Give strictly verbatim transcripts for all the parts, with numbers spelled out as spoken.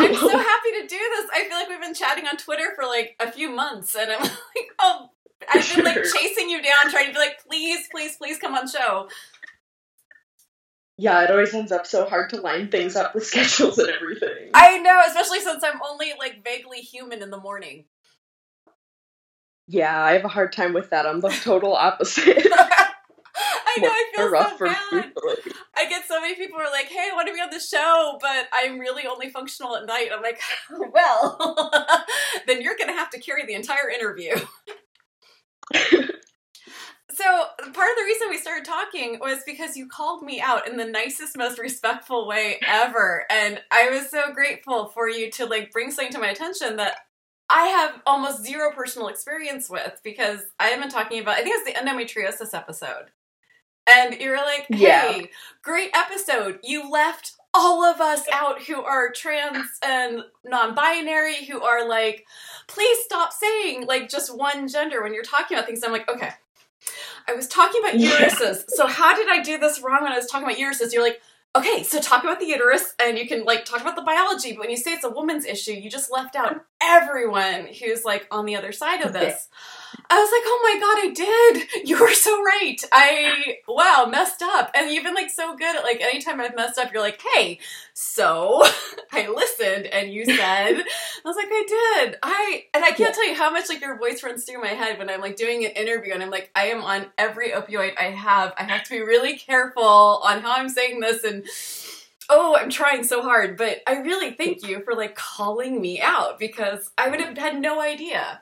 I'm so happy to do this. I feel like we've been chatting on Twitter for like a few months, and I'm like, oh, I've been like chasing you down, trying to be like, please, please, please come on show. Yeah, it always ends up so hard to line things up with schedules and everything. I know, especially since I'm only like vaguely human in the morning. Yeah, I have a hard time with that. I'm the total opposite. I know, I feel so bad. I get so many people who are like, hey, I want to be on the show, but I'm really only functional at night. I'm like, well, then you're going to have to carry the entire interview. So part of the reason we started talking was because you called me out in the nicest, most respectful way ever. And I was so grateful for you to like bring something to my attention that I have almost zero personal experience with, because I had been talking about, I think it's the endometriosis episode. And you're like, hey, yeah. Great episode. You left all of us out who are trans and non-binary, who are like, please stop saying like just one gender when you're talking about things. I'm like, okay, I was talking about uteruses. Yeah. So how did I do this wrong when I was talking about uteruses? You're like, okay, so talk about the uterus and you can like talk about the biology. But when you say it's a woman's issue, you just left out everyone who's like on the other side of this. I was like, oh my God, I did. You were so right. I, wow, messed up. And you've been like so good at like anytime I've messed up, you're like, hey, so I listened and you said, I was like, I did. I, and I can't tell you how much like your voice runs through my head when I'm like doing an interview and I'm like, I am on every opioid I have. I have to be really careful on how I'm saying this. And oh, I'm trying so hard, but I really thank you for like calling me out, because I would have had no idea.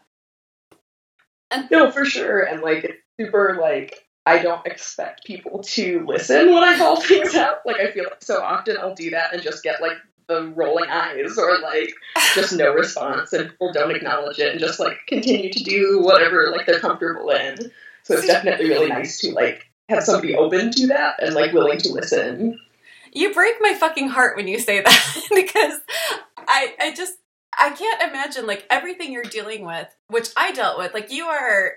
And no, for sure. And like, it's super like, I don't expect people to listen when I call things out. Like, I feel like so often I'll do that and just get like the rolling eyes or like just no response, and people don't acknowledge it and just like continue to do whatever like they're comfortable in. So it's definitely really nice to like have somebody open to that and like willing to listen. You break my fucking heart when you say that, because I I just, I can't imagine like everything you're dealing with, which I dealt with. Like you are,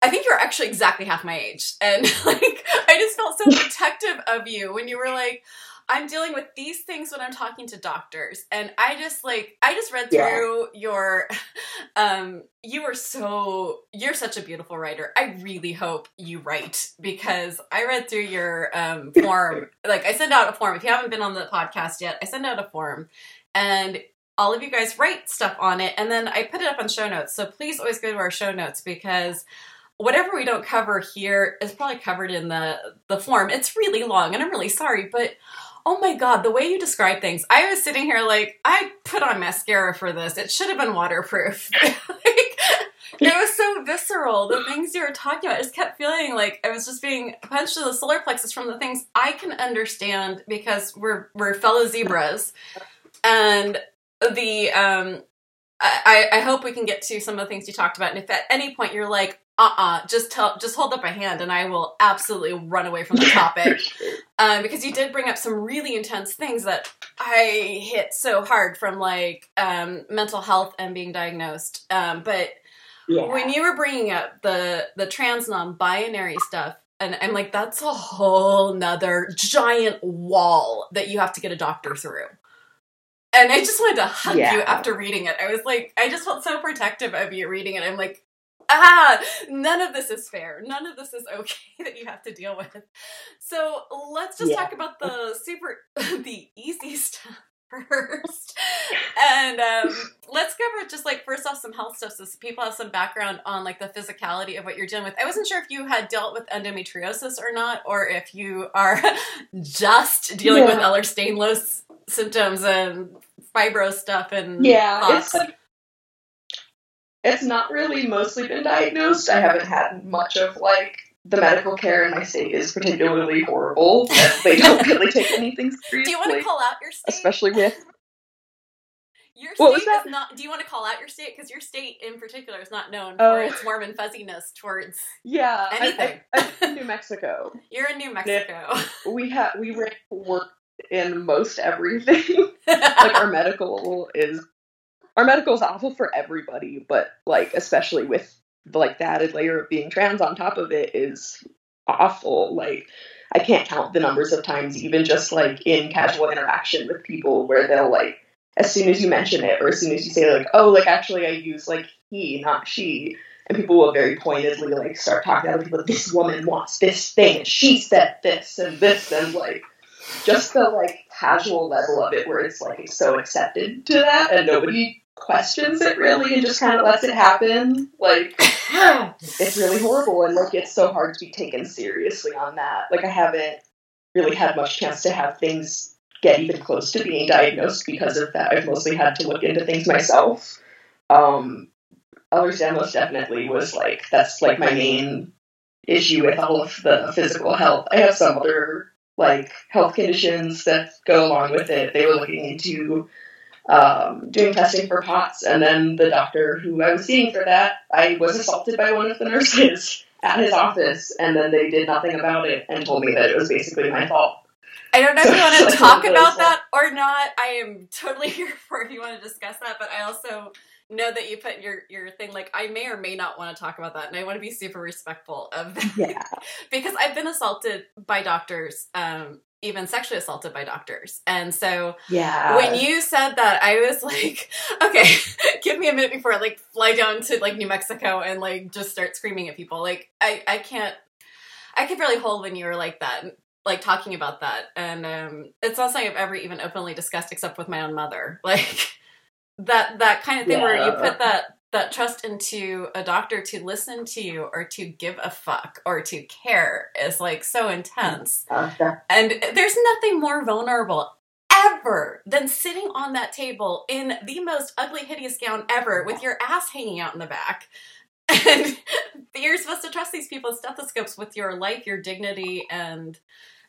I think you're actually exactly half my age. And like, I just felt so protective of you when you were like, I'm dealing with these things when I'm talking to doctors. And I just like, I just read through yeah. your, um, you are so, you're such a beautiful writer. I really hope you write, because I read through your um, form. Like I send out a form. If you haven't been on the podcast yet, I send out a form and all of you guys write stuff on it. And then I put it up on show notes. So please always go to our show notes, because whatever we don't cover here is probably covered in the, the form. It's really long and I'm really sorry, but oh my God, the way you describe things. I was sitting here like, I put on mascara for this. It should have been waterproof. Like, it was so visceral. The things you were talking about, I just kept feeling like I was just being punched in the solar plexus from the things I can understand, because we're, we're fellow zebras. And the, um, I, I hope we can get to some of the things you talked about. And if at any point you're like, uh-uh, just tell, just hold up a hand and I will absolutely run away from the topic. Um, because you did bring up some really intense things that I hit so hard, from like, um, mental health and being diagnosed. Um, but yeah. When you were bringing up the, the trans non-binary stuff, and I'm like, that's a whole nother giant wall that you have to get a doctor through. And I just wanted to hug yeah. you after reading it. I was like, I just felt so protective of you reading it. I'm like, ah, none of this is fair. None of this is okay that you have to deal with. So let's just yeah. talk about the super, the easy stuff first. And um, let's cover just like, first off, some health stuff, so people have some background on like the physicality of what you're dealing with. I wasn't sure if you had dealt with endometriosis or not, or if you are just dealing yeah. with Ehlers-Danlos symptoms and fibro stuff and yeah, pops. It's like, it's not really mostly been diagnosed. I haven't had much of like the medical care in my state is particularly horrible. They don't really take anything seriously. Do you want to call out your state? Especially with your state, what was that? Is not. Do you want to call out your state? Because your state in particular is not known oh. for its warm and fuzziness towards yeah anything. I, I, I'm in New Mexico. You're in New Mexico. Yeah. We have we rank work in most everything. Like our medical is our medical is awful for everybody, but like especially with like the added layer of being trans on top of it is awful. Like I can't count the numbers of times, even just like in casual interaction with people, where they'll like as soon as you mention it, or as soon as you say, like, oh, like, actually, I use, like, he, not she, and people will very pointedly, like, start talking to other people, this woman wants this thing, and she said this, and this, and, like, just the, like, casual level of it where it's, like, so accepted to that, and nobody questions it, really, and just kind of lets it happen, like, it's really horrible, and, like, it's so hard to be taken seriously on that. Like, I haven't really had much chance to have things get even close to being diagnosed because of that. I've mostly had to look into things myself. Um, Ehlers-Danlos definitely was, like, that's, like, my main issue with all of the physical health. I have some other, like, health conditions that go along with it. They were looking into um, doing testing for POTS, and then the doctor who I was seeing for that, I was assaulted by one of the nurses at his office, and then they did nothing about it and told me that it was basically my fault. I don't know if you want to talk about that or not. I am totally here for if you want to discuss that, but I also know that you put your, your thing, like, I may or may not want to talk about that, and I want to be super respectful of that. Yeah. Because I've been assaulted by doctors, um, even sexually assaulted by doctors. And so yeah. when you said that, I was like, okay, give me a minute before I, like, fly down to, like, New Mexico and, like, just start screaming at people. Like, I, I can't, I could barely hold when you were like that. Like, talking about that, and um, it's not something I've ever even openly discussed except with my own mother. Like, that that kind of thing yeah. where you put that, that trust into a doctor to listen to you or to give a fuck or to care is, like, so intense. Okay. And there's nothing more vulnerable ever than sitting on that table in the most ugly, hideous gown ever with your ass hanging out in the back. And you're supposed to trust these people's stethoscopes with your life, your dignity, and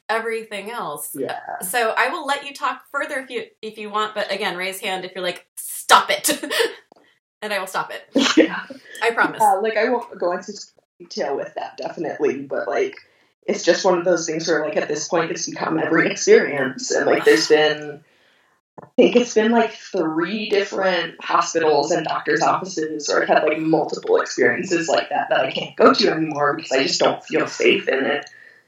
everything else. Yeah. So I will let you talk further if you if you want, but again, raise hand if you're like, stop it, and I will stop it. Yeah. I promise. Yeah, like, I won't go into detail with that, definitely, but, like, it's just one of those things where, like, at this point, it's become every experience, and, like, there's been, I think it's been, like, three different hospitals and doctor's offices, or I've had, like, multiple experiences like that that I can't go to anymore because I just don't feel safe in it.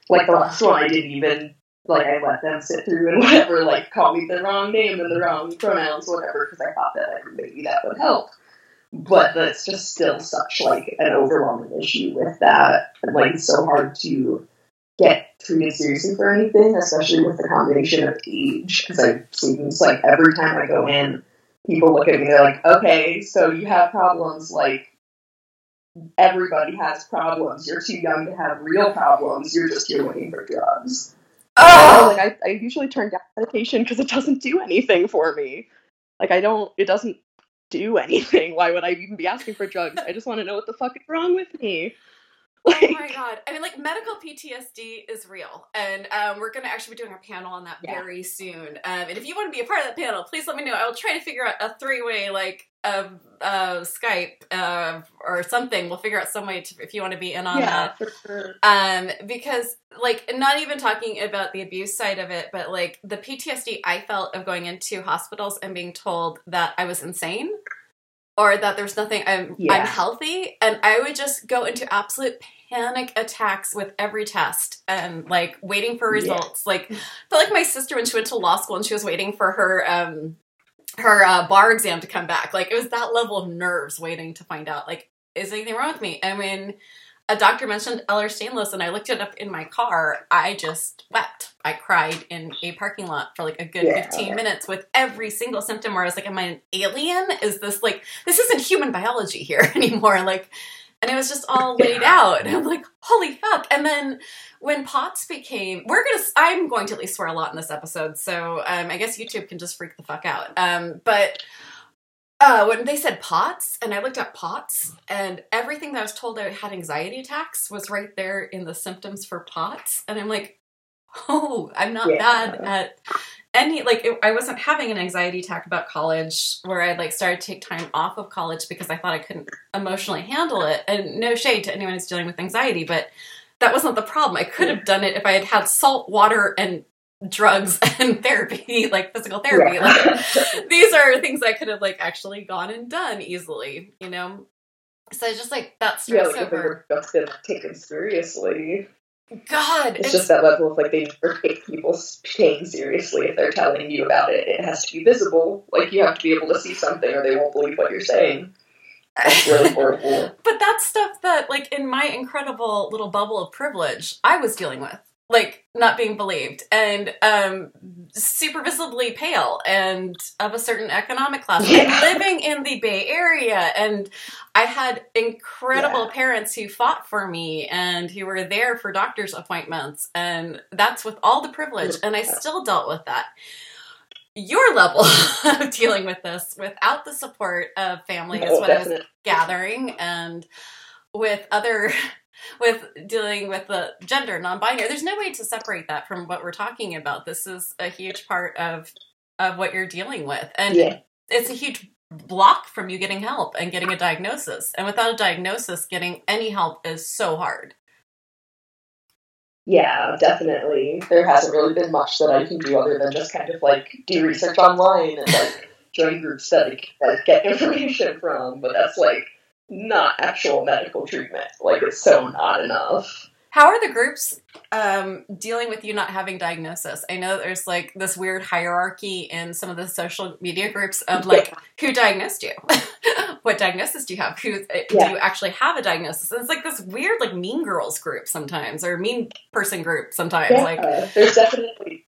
Like, the last one I didn't even, like, I let them sit through and whatever, like, call me the wrong name and the wrong pronouns, whatever, because I thought that, like, maybe that would help. But that's just still such, like, an overwhelming issue with that. And, like, it's so hard to get treated seriously for anything, especially with the combination of age, because I seems like every time I go in, people look at me, they're like, okay, so you have problems, like, everybody has problems, you're too young to have real problems, you're just here waiting for drugs. Oh! Like, I, I usually turn down medication because it doesn't do anything for me. Like, I don't, it doesn't do anything, why would I even be asking for drugs? I just want to know what the fuck is wrong with me. Like, oh my god. I mean, like, medical P T S D is real, and um, we're going to actually be doing a panel on that yeah. very soon. Um, and if you want to be a part of that panel, please let me know. I will try to figure out a three-way, like, uh, uh, Skype uh, or something. We'll figure out some way to, if you want to be in on yeah, that. For sure. Um, because, like, not even talking about the abuse side of it, but, like, the P T S D I felt of going into hospitals and being told that I was insane. Or that there's nothing, I'm, yeah. I'm healthy, and I would just go into absolute panic attacks with every test, and, like, waiting for results. Yeah. Like, I felt like my sister when she went to law school and she was waiting for her um, her uh, bar exam to come back. Like, it was that level of nerves waiting to find out, like, is anything wrong with me? And when a doctor mentioned Ehlers-Danlos and I looked it up in my car, I just wept. I cried in a parking lot for, like, a good yeah. fifteen minutes with every single symptom where I was like, am I an alien? Is this, like, this isn't human biology here anymore. Like, and it was just all laid yeah. out. And I'm like, holy fuck. And then when POTS became, we're going to, I'm going to at least swear a lot in this episode. So um, I guess YouTube can just freak the fuck out. Um, but Uh, when they said POTS, and I looked up POTS, and everything that I was told I had anxiety attacks was right there in the symptoms for POTS, and I'm like, oh, I'm not yeah. bad at any, like, it, I wasn't having an anxiety attack about college, where I, like, started to take time off of college because I thought I couldn't emotionally handle it, and no shade to anyone who's dealing with anxiety, but that wasn't the problem. I could have done it if I had had salt water and drugs and therapy, like physical therapy. Yeah. Like, these are things I could have, like, actually gone and done easily, you know? So I just, like, that stress yeah, like, over. Taken seriously. God, it's, it's just that level of, like, they never take people pain seriously if they're telling you about it. It has to be visible. Like, you have to be able to see something or they won't believe what you're saying. That's really horrible. But that's stuff that, like, in my incredible little bubble of privilege, I was dealing with. Like, not being believed and um, super visibly pale and of a certain economic class. Yeah. Like, living in the Bay Area. And I had incredible yeah. parents who fought for me and who were there for doctor's appointments. And that's with all the privilege. And I still dealt with that. Your level of dealing with this without the support of family no, is what definitely. I was gathering. And with other... with dealing with the gender, non-binary. There's no way to separate that from what we're talking about. This is a huge part of of what you're dealing with. And yeah. it's a huge block from you getting help and getting a diagnosis. And without a diagnosis, getting any help is so hard. Yeah, definitely. There hasn't really been much that I can do other than just kind of, like, do research online and, like, join groups that I can, like, get information from. But that's, like, not actual medical treatment. Like, it's so not enough. How are the groups um, dealing with you not having diagnosis? I know there's, like, this weird hierarchy in some of the social media groups of, like, yeah. who diagnosed you? What diagnosis do you have? Who yeah. do you actually have a diagnosis? And it's, like, this weird, like, mean girls group sometimes, or mean person group sometimes. Yeah. Like, there's definitely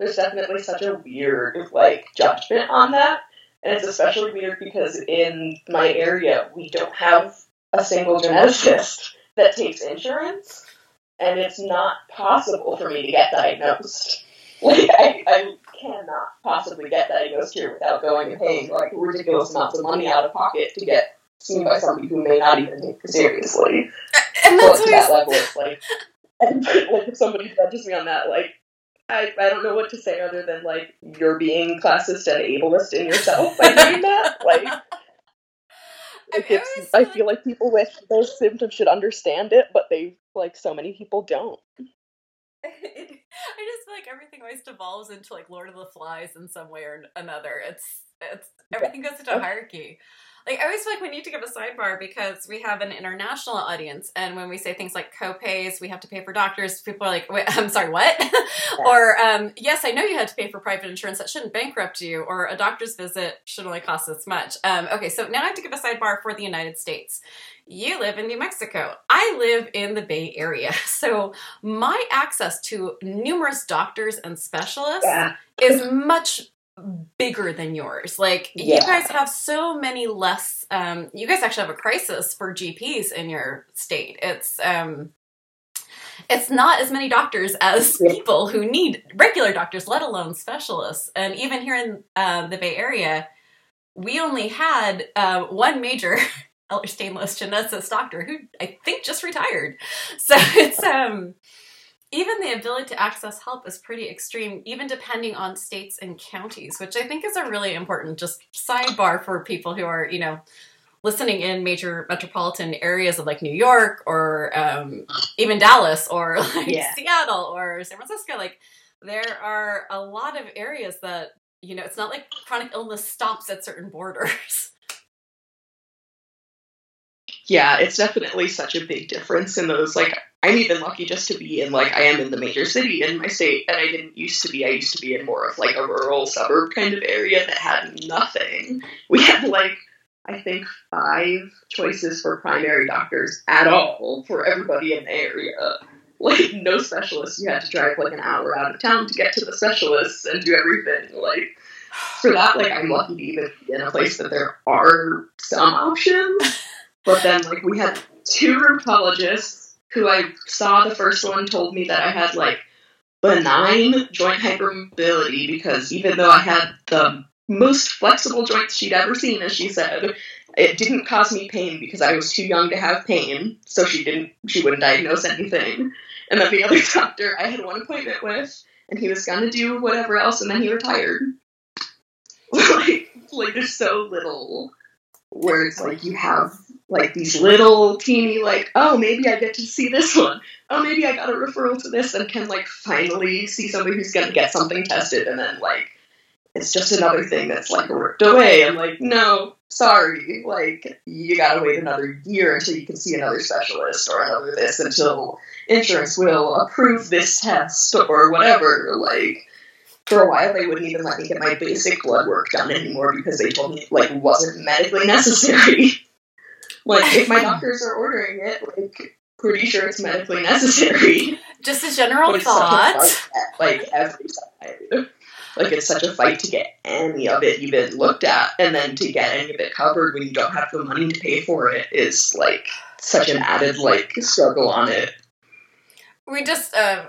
there's definitely such a weird, like, judgment on that. And it's especially weird because in my area, we don't have a single geneticist that takes insurance, and it's not possible for me to get diagnosed. Like, I, I cannot possibly get diagnosed here without going and paying, like, ridiculous amounts of money out of pocket to get seen by somebody who may not even take it seriously. And that's so, like, to that level, it's like, and, like, if somebody judges me on that, like, I, I don't know what to say other than, like, you're being classist and ableist in yourself by doing that. Like, like I, it's, I feel like people with those symptoms should understand it, but they, like, so many people don't. I just feel like everything always devolves into, like, Lord of the Flies in some way or another. It's, it's everything goes into a hierarchy. Like, I always feel like we need to give a sidebar because we have an international audience, and when we say things like co-pays, we have to pay for doctors, people are like, wait, I'm sorry, what? Yeah. Or, um, yes, I know you had to pay for private insurance, that shouldn't bankrupt you, or a doctor's visit should only cost this much. Um, okay, so now I have to give a sidebar for the United States. You live in New Mexico. I live in the Bay Area. So my access to numerous doctors and specialists yeah. is much bigger than yours. Like, yeah. you guys have so many less, um, you guys actually have a crisis for G Ps in your state. It's, um, it's not as many doctors as people who need regular doctors, let alone specialists. And even here in uh, the Bay Area, we only had uh, one major Ehlers-Danlos geneticist doctor who I think just retired. So it's, um, even the ability to access help is pretty extreme, even depending on states and counties, which I think is a really important just sidebar for people who are, you know, listening in major metropolitan areas of, like, New York or um, even Dallas or, like, yeah. Seattle or San Francisco. Like, there are a lot of areas that, you know, it's not like chronic illness stops at certain borders. Yeah, it's definitely such a big difference in those, like, I'm even lucky just to be in, like, I am in the major city in my state, and I didn't used to be. I used to be in more of, like, a rural suburb kind of area that had nothing. We had, like, I think five choices for primary doctors at all for everybody in the area. Like, no specialists. You had to drive, like, an hour out of town to get to the specialists and do everything. Like, for that, like, I'm lucky to even be in a place that there are some options. But then, like, we had two rheumatologists who I saw the first one told me that I had, like, benign joint hypermobility because even though I had the most flexible joints she'd ever seen, as she said, it didn't cause me pain because I was too young to have pain, so she didn't, she wouldn't diagnose anything. And then the other doctor I had one appointment with, and he was going to do whatever else, and then he retired. like, like, there's so little where it's like you have, like, these little teeny, like, oh, maybe I get to see this one. Oh, maybe I got a referral to this and can, like, finally see somebody who's going to get something tested. And then, like, it's just another thing that's, like, ripped away. I'm like, no, sorry. Like, you gotta wait another year until you can see another specialist or another this until insurance will approve this test or whatever. Like, for a while, they wouldn't even let me get my basic blood work done anymore because they told me it, like, wasn't medically necessary. Like, if my doctors are ordering it, like, pretty sure it's medically necessary. Just a general thought. At, like, every side. Like, it's such a fight to get any of it even looked at, and then to get any of it covered when you don't have the money to pay for it is, like, such an added, like, struggle on it. We just, um...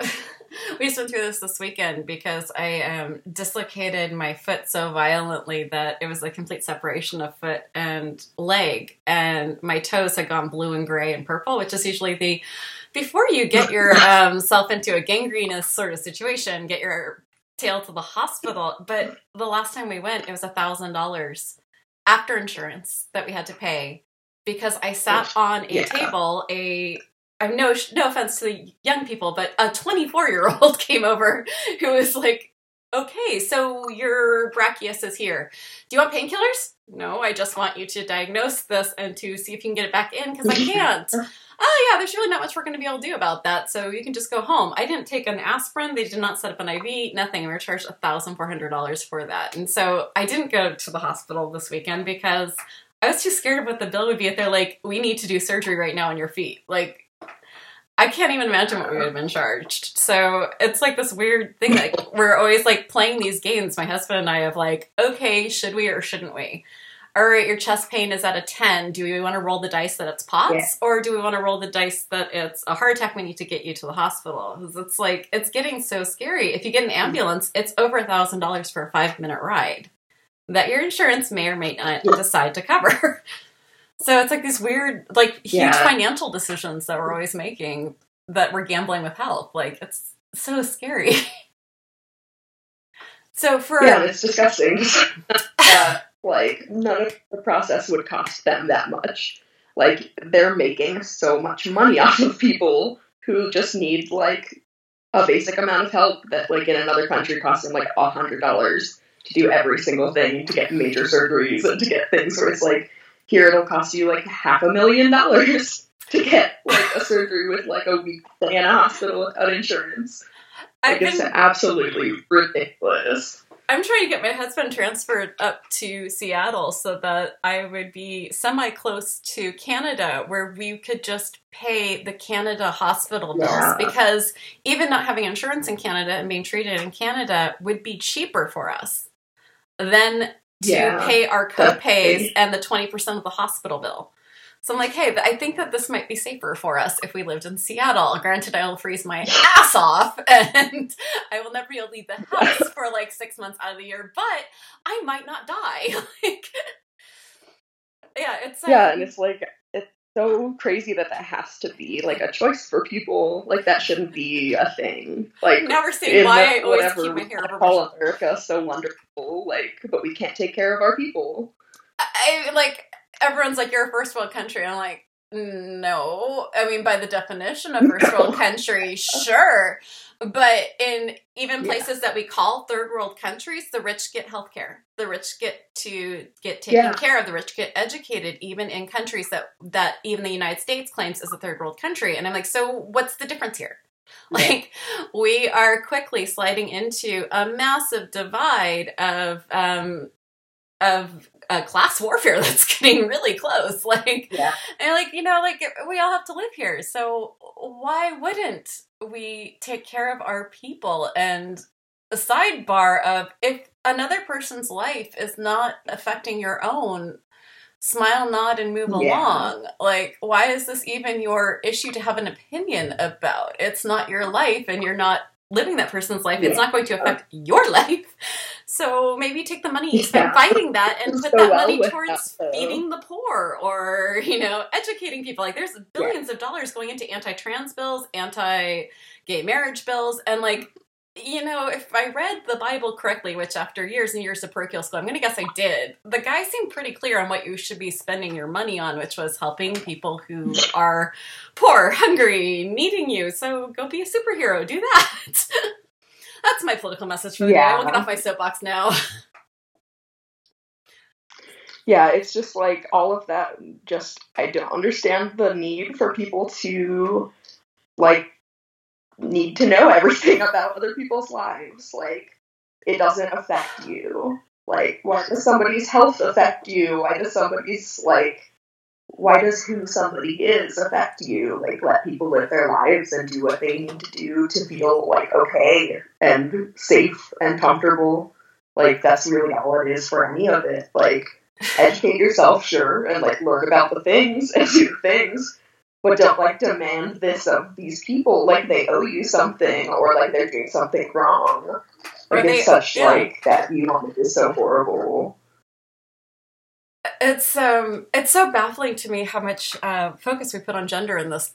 We just went through this this weekend because I um, dislocated my foot so violently that it was a complete separation of foot and leg, and my toes had gone blue and gray and purple, which is usually the, before you get yourself um, into a gangrenous sort of situation, get your tail to the hospital. But the last time we went, it was one thousand dollars after insurance that we had to pay because I sat on a yeah. table, a... I'm no no offense to the young people, but a twenty-four-year-old came over who was like, okay, so your brachius is here. Do you want painkillers? No, I just want you to diagnose this and to see if you can get it back in, because I can't. Oh, yeah, there's really not much we're going to be able to do about that, so you can just go home. I didn't take an aspirin. They did not set up an I V, nothing. We were charged one thousand four hundred dollars for that. And so I didn't go to the hospital this weekend because I was too scared of what the bill would be if they're like, we need to do surgery right now on your feet. Like, I can't even imagine what we would have been charged. So it's like this weird thing that we're always like playing these games. My husband and I have like, okay, should we or shouldn't we? All right, your chest pain is at a ten. Do we want to roll the dice that it's P O T S yeah. or do we want to roll the dice that it's a heart attack? We need to get you to the hospital. It's like, it's getting so scary. If you get an ambulance, it's over a thousand dollars for a five minute ride that your insurance may or may not yeah. decide to cover. So it's like these weird, like, huge yeah. financial decisions that we're always making that we're gambling with health. Like, it's so scary. so for... Yeah, it's disgusting. uh, like, none of the process would cost them that much. Like, they're making so much money off of people who just need, like, a basic amount of help that, like, in another country costs them, like, one hundred dollars to do every single thing, to get major surgeries and to get things where it's, like, here it'll cost you, like, half a million dollars to get, like, a surgery with, like, a week stay in a hospital without insurance. Like, been, it's absolutely ridiculous. I'm trying to get my husband transferred up to Seattle so that I would be semi-close to Canada, where we could just pay the Canada hospital bills. Yeah. Because even not having insurance in Canada and being treated in Canada would be cheaper for us than... to yeah, pay our co-pays and the twenty percent of the hospital bill. So I'm like, hey, I think that this might be safer for us if we lived in Seattle. Granted, I will freeze my ass off and I will never be able to leave the house for like six months out of the year, but I might not die. Like, yeah, it's... Um, yeah, and it's like, it's so crazy that that has to be like a choice for people. Like, that shouldn't be a thing. Like, now we're seeing why I always keep my hair over my shoulder. America's so wonderful. Like, but we can't take care of our people. I, like, everyone's like, you're a first world country. I'm like, no. I mean, by the definition of first world country, sure. But in even places yeah. that we call third world countries, the rich get healthcare. The rich get to get taken yeah. care of. The rich get educated, even in countries that, that even the United States claims is a third world country. And I'm like, so what's the difference here? Like, we are quickly sliding into a massive divide of um, of uh, class warfare that's getting really close. Like, yeah. and like, you know, like, we all have to live here. So why wouldn't we take care of our people? And a sidebar of, if another person's life is not affecting your own, smile, nod, and move yeah. along. Like, why is this even your issue to have an opinion about? It's not your life, and you're not living that person's life. Yeah. It's not going to affect your life. So maybe take the money you yeah. spend fighting that and put so that well money towards that, feeding the poor or, you know, educating people. Like, there's billions yeah. of dollars going into anti-trans bills, anti-gay marriage bills, and, like, you know, if I read the Bible correctly, which after years and years of parochial school, I'm going to guess I did, the guy seemed pretty clear on what you should be spending your money on, which was helping people who are poor, hungry, needing you. So go be a superhero. Do that. That's my political message for the yeah. day. I will get off my soapbox now. yeah, it's just like all of that. Just, I don't understand the need for people to like need to know everything about other people's lives. Like, it doesn't affect you. Like, why does somebody's health affect you? Why does somebody's, like, why does who somebody is affect you? Like, let people live their lives and do what they need to do to feel, like, okay and safe and comfortable. Like, that's really all it is for any of it. Like, educate yourself, sure, and, like, learn about the things and do things, but don't, like, demand this of these people. Like, they owe you something, or, like, they're doing something wrong. Like, it's such, yeah. like, that view on it is so horrible. It's, um, it's so baffling to me how much uh, focus we put on gender in this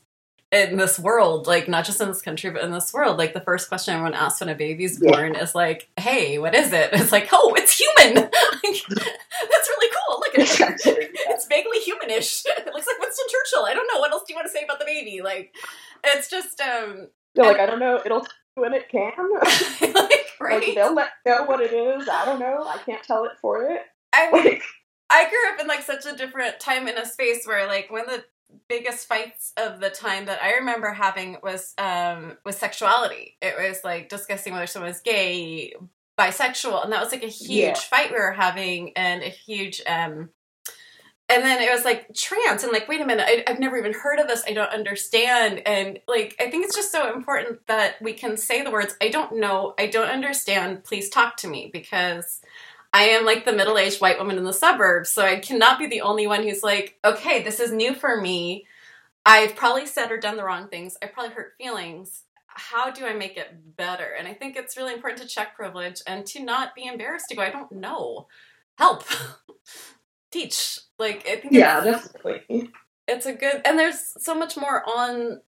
in this world. Like, not just in this country, but in this world. Like, the first question everyone asks when a baby's yeah. born is, like, hey, what is it? It's like, oh, it's human! Like, that's really cool! Look at it. It's vaguely humanish. It looks like Winston Churchill. I don't know. What else do you want to say about the baby? Like, it's just, um... You're like, I don't know. It'll... when it can like, right? Like, they'll let know what it is. I don't know, I can't tell it for it. I mean, like, I grew up in like such a different time in a space where like one of the biggest fights of the time that I remember having was um was sexuality. It was like discussing whether someone was gay, bisexual, and that was like a huge yeah. fight we were having, and a huge um and then it was, like, trans, and, like, wait a minute, I, I've never even heard of this, I don't understand, and, like, I think it's just so important that we can say the words, I don't know, I don't understand, please talk to me, because I am, like, the middle-aged white woman in the suburbs, so I cannot be the only one who's like, okay, this is new for me, I've probably said or done the wrong things, I've probably hurt feelings, how do I make it better? And I think it's really important to check privilege and to not be embarrassed to go, I don't know, help. Teach. Like, I think yeah, it's, definitely. It's a good, and there's so much more on,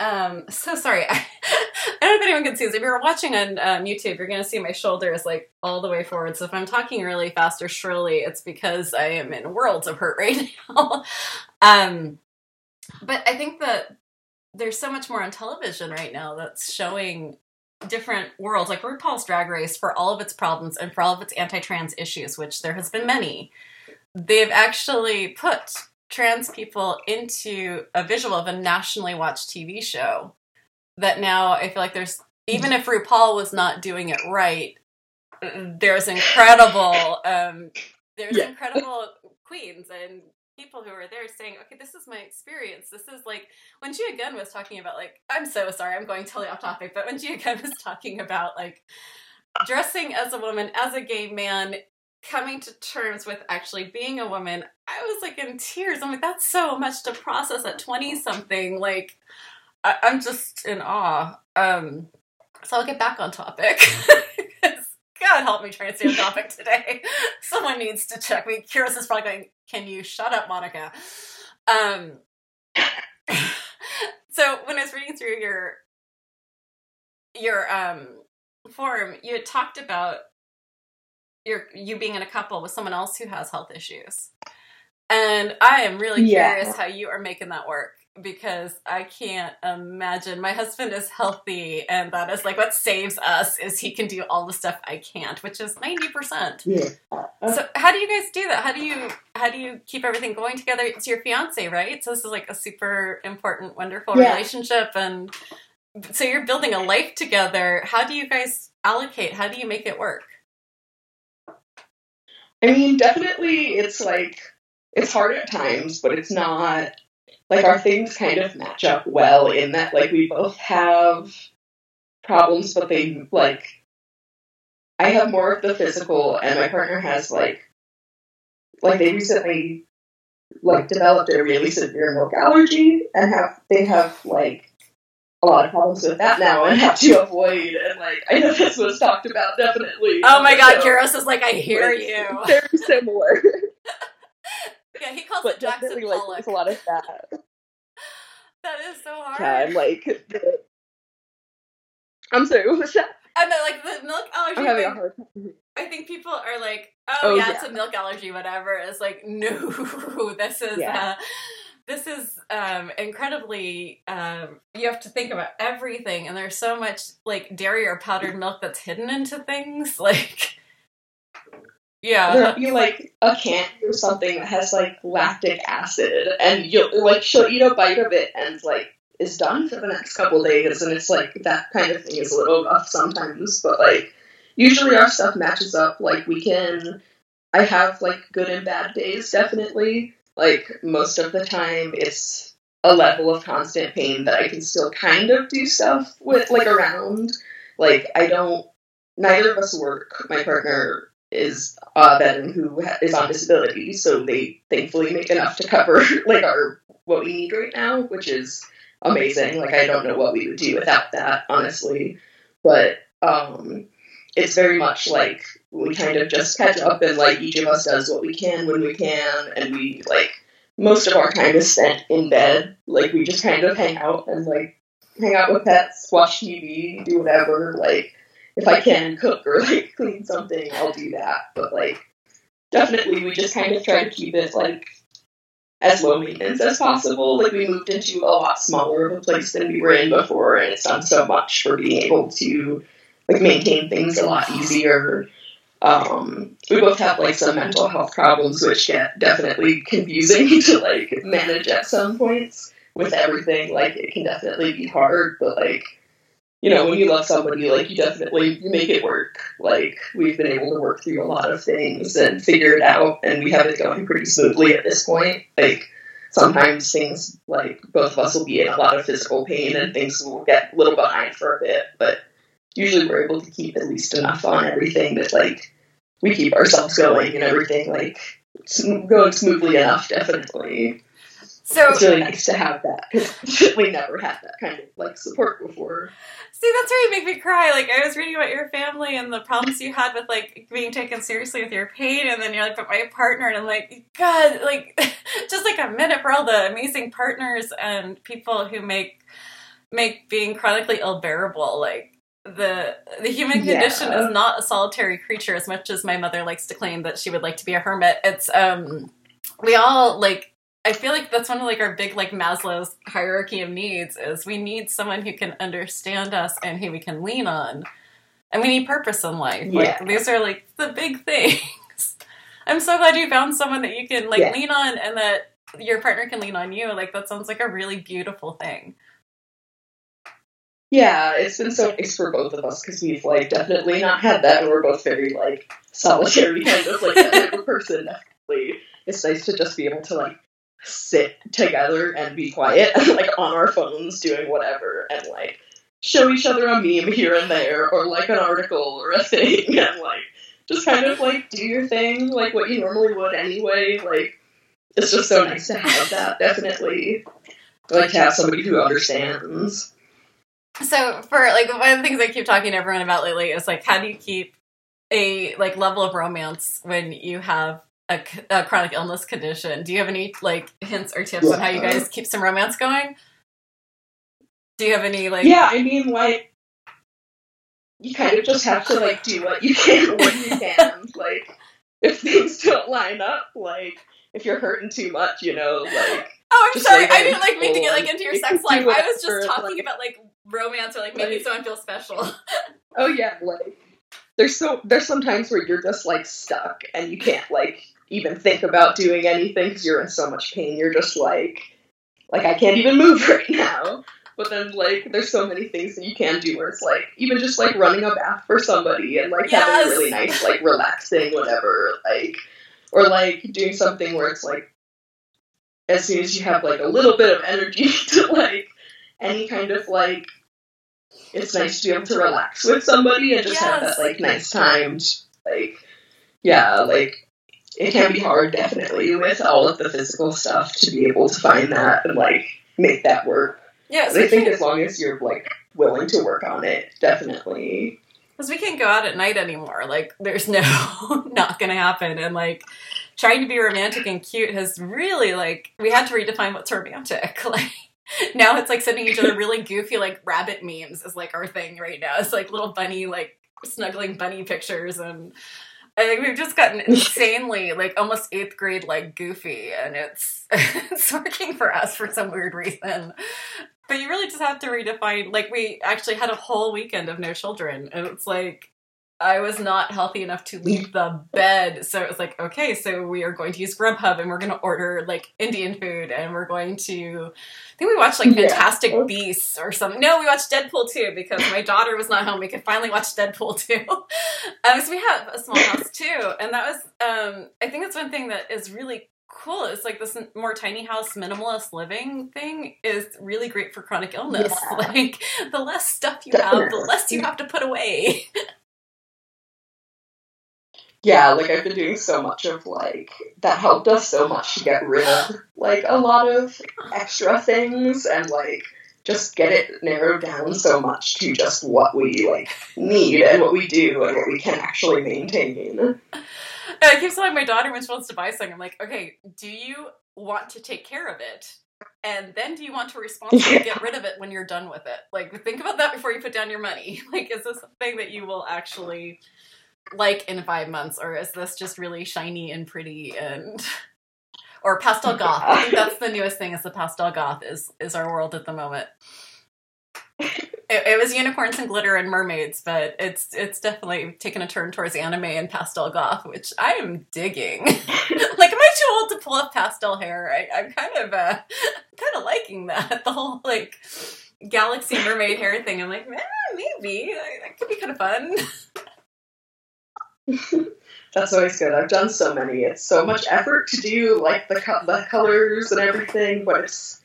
um, so sorry, I, I don't know if anyone can see this. If you're watching on um, YouTube, you're going to see my shoulder is, like, all the way forward, so if I'm talking really fast or shrilly, it's because I am in worlds of hurt right now. um, but I think that there's so much more on television right now that's showing different worlds, like RuPaul's Drag Race, for all of its problems and for all of its anti-trans issues, which there has been many. They've actually put trans people into a visual of a nationally watched T V show that now I feel like there's, even if RuPaul was not doing it right, there's incredible, um, there's yeah. incredible queens and people who are there saying, okay, this is my experience. This is like, when Gia Gunn was talking about like, I'm so sorry, I'm going totally off topic, but when Gia Gunn was talking about like dressing as a woman, as a gay man, coming to terms with actually being a woman, I was like in tears. I'm like, that's so much to process at twenty something. Like, I- I'm just in awe. Um, so I'll get back on topic. God help me try to stay on topic today. Someone needs to check me. Kira's is probably going, can you shut up, Monica? Um, so when I was reading through your, your um, forum, you had talked about You're, you being in a couple with someone else who has health issues. And I am really yeah. curious how you are making that work, because I can't imagine. My husband is healthy, and that is like what saves us, is he can do all the stuff I can't, which is ninety percent. Yeah. Uh, so how do you guys do that? How do you how do you keep everything going together? It's your fiance, right? So this is like a super important, wonderful yeah. relationship. And so you're building a life together. How do you guys allocate? How do you make it work? I mean, definitely it's, like, it's hard at times, but it's not, like, our things kind of match up well in that, like, we both have problems, but they, like, I have more of the physical, and my partner has, like, like, they recently, like, developed a really severe milk allergy, and have, they have, like, a lot of problems with that now and have to avoid, and like I know this was talked about definitely. Oh my god, so, Kairos is like, I hear like, you. Very similar. Yeah, he calls but it Jackson Pollock. Like, there's a lot of that. That is so hard. Yeah, I'm like the... I'm sorry, what was that? And then like the milk allergy. I'm having thing, a hard time. I think people are like, oh, oh yeah, yeah, it's a milk allergy, whatever. It's like, no, this is yeah. uh This is um, incredibly, um, you have to think about everything, and there's so much, like, dairy or powdered milk that's hidden into things, like, Yeah. You like a can or something that has like lactic acid, and you'll like she'll eat a bite of it and like is done for the next couple days, and it's like that kind of thing is a little rough sometimes, but like usually our stuff matches up. Like we can, I have like good and bad days definitely. Like most of the time it's a level of constant pain that I can still kind of do stuff with, like around. Like I don't, neither of us work. My partner is a veteran who is on disability, so they thankfully make enough to cover like our what we need right now, which is amazing. Like I don't know what we would do without that, honestly. But um, it's very much like we kind of just catch up, and like each of us does what we can when we can, and we like most of our time is spent in bed. Like we just kind of hang out and like hang out with pets, watch T V, do whatever. Like if I can cook or, like, clean something, I'll do that. But, like, definitely we just kind of try to keep it, like, as low maintenance as possible. Like, we moved into a lot smaller of a place than we were in before, and it's done so much for being able to, like, maintain things a lot easier. Um, we both have, like, some mental health problems, which get definitely confusing to, like, manage at some points with everything. Like, it can definitely be hard, but, like, you know, when you love somebody, like, you definitely make it work. Like, we've been able to work through a lot of things and figure it out, and we have it going pretty smoothly at this point. Like, sometimes things, like, both of us will be in a lot of physical pain, and things will get a little behind for a bit, but usually we're able to keep at least enough on everything that, like, we keep ourselves going and everything, like, going smoothly enough, definitely. So, it's really nice to have that, because we never had that kind of, like, support before. See, that's where you make me cry. Like, I was reading about your family and the problems you had with, like, being taken seriously with your pain, and then you're like, but my partner, and I'm like, God, like, just, like, a minute for all the amazing partners and people who make make being chronically ill bearable. Like, the the human condition yeah. is not a solitary creature, as much as my mother likes to claim that she would like to be a hermit. It's, um, we all, like, I feel like that's one of, like, our big, like, Maslow's hierarchy of needs is we need someone who can understand us and who we can lean on. And we need purpose in life. Yeah. Like, these are, like, the big things. I'm so glad you found someone that you can, like, yeah. lean on and that your partner can lean on you. Like, that sounds like a really beautiful thing. Yeah, it's been so nice for both of us, because we've, like, definitely not had that, and we're both very, like, solitary kind of, like, that type of person, definitely. It's nice to just be able to, like, sit together and be quiet, like, on our phones doing whatever, and, like, show each other a meme here and there, or, like, an article or a thing, and, like, just kind of, like, do your thing, like, what you normally would anyway. Like, it's just so nice to have that, definitely. Like, to have somebody who understands. So, for, like, one of the things I keep talking to everyone about lately is, like, how do you keep a, like, level of romance when you have A, a chronic illness condition? Do you have any, like, hints or tips yeah. on how you guys keep some romance going? Do you have any, like... Yeah, I mean, like, you kind of just have to, like, do what you can when you can. Like, if things don't line up, like, if you're hurting too much, you know, like... Oh, I'm just, sorry, like, I didn't, like, mean to get, like, into your sex life. I was just talking like, about, like, romance or, like, making like, someone feel special. Oh, yeah, like, there's so there's sometimes where you're just, like, stuck, and you can't, like... even think about doing anything because you're in so much pain. You're just like, like, I can't even move right now. But then, like, there's so many things that you can do where it's like, even just, like, running a bath for somebody and, like, yes. having a really nice, like, relaxing whatever, like, or, like, doing something where it's like, as soon as you have, like, a little bit of energy to, like, any kind of, like, it's nice to be able to relax with somebody and just yes. have that, like, nice time. Like, yeah, like, it can be hard, definitely, with all of the physical stuff to be able to find that and, like, make that work. Yeah, so I think as long as you're, like, willing to work on it, definitely. Because we can't go out at night anymore. Like, there's no, not going to happen. And, like, trying to be romantic and cute has really, like, we had to redefine what's romantic. Like, now it's, like, sending each other really goofy, like, rabbit memes is, like, our thing right now. It's, like, little bunny, like, snuggling bunny pictures and... I think we've just gotten insanely, like, almost eighth grade, like, goofy, and it's it's working for us for some weird reason. But you really just have to redefine, like, we actually had a whole weekend of no children, and it's like, I was not healthy enough to leave the bed. So it was like, okay, so we are going to use Grubhub and we're going to order like Indian food and we're going to, I think we watched like Fantastic yeah. Beasts or something. No, we watched Deadpool two because my daughter was not home. We could finally watch Deadpool two. Um, so we have a small house too. And that was, um, I think that's one thing that is really cool. It's like this more tiny house minimalist living thing is really great for chronic illness. Yeah. Like the less stuff you Definitely. have, the less you have to put away. Yeah, like, I've been doing so much of, like, that helped us so much to get rid of, like, a lot of extra things and, like, just get it narrowed down so much to just what we, like, need and what we do and what we can actually maintain. I keep telling my daughter when she wants to buy something, I'm like, okay, do you want to take care of it? And then do you want to responsibly yeah. get rid of it when you're done with it? Like, think about that before you put down your money. Like, is this something that you will actually... like in five months, or is this just really shiny and pretty and or pastel goth? I think that's the newest thing is the pastel goth is is our world at the moment. It, it was unicorns and glitter and mermaids, but it's it's definitely taken a turn towards anime and pastel goth, which I am digging. Like, am I too old to pull up pastel hair? I, I'm kind of uh, kind of liking that the whole like galaxy mermaid hair thing. I'm like, eh, maybe that could be kind of fun. That's always good. I've done so many. It's so much effort to do, like, the, co- the colors and everything, but it's,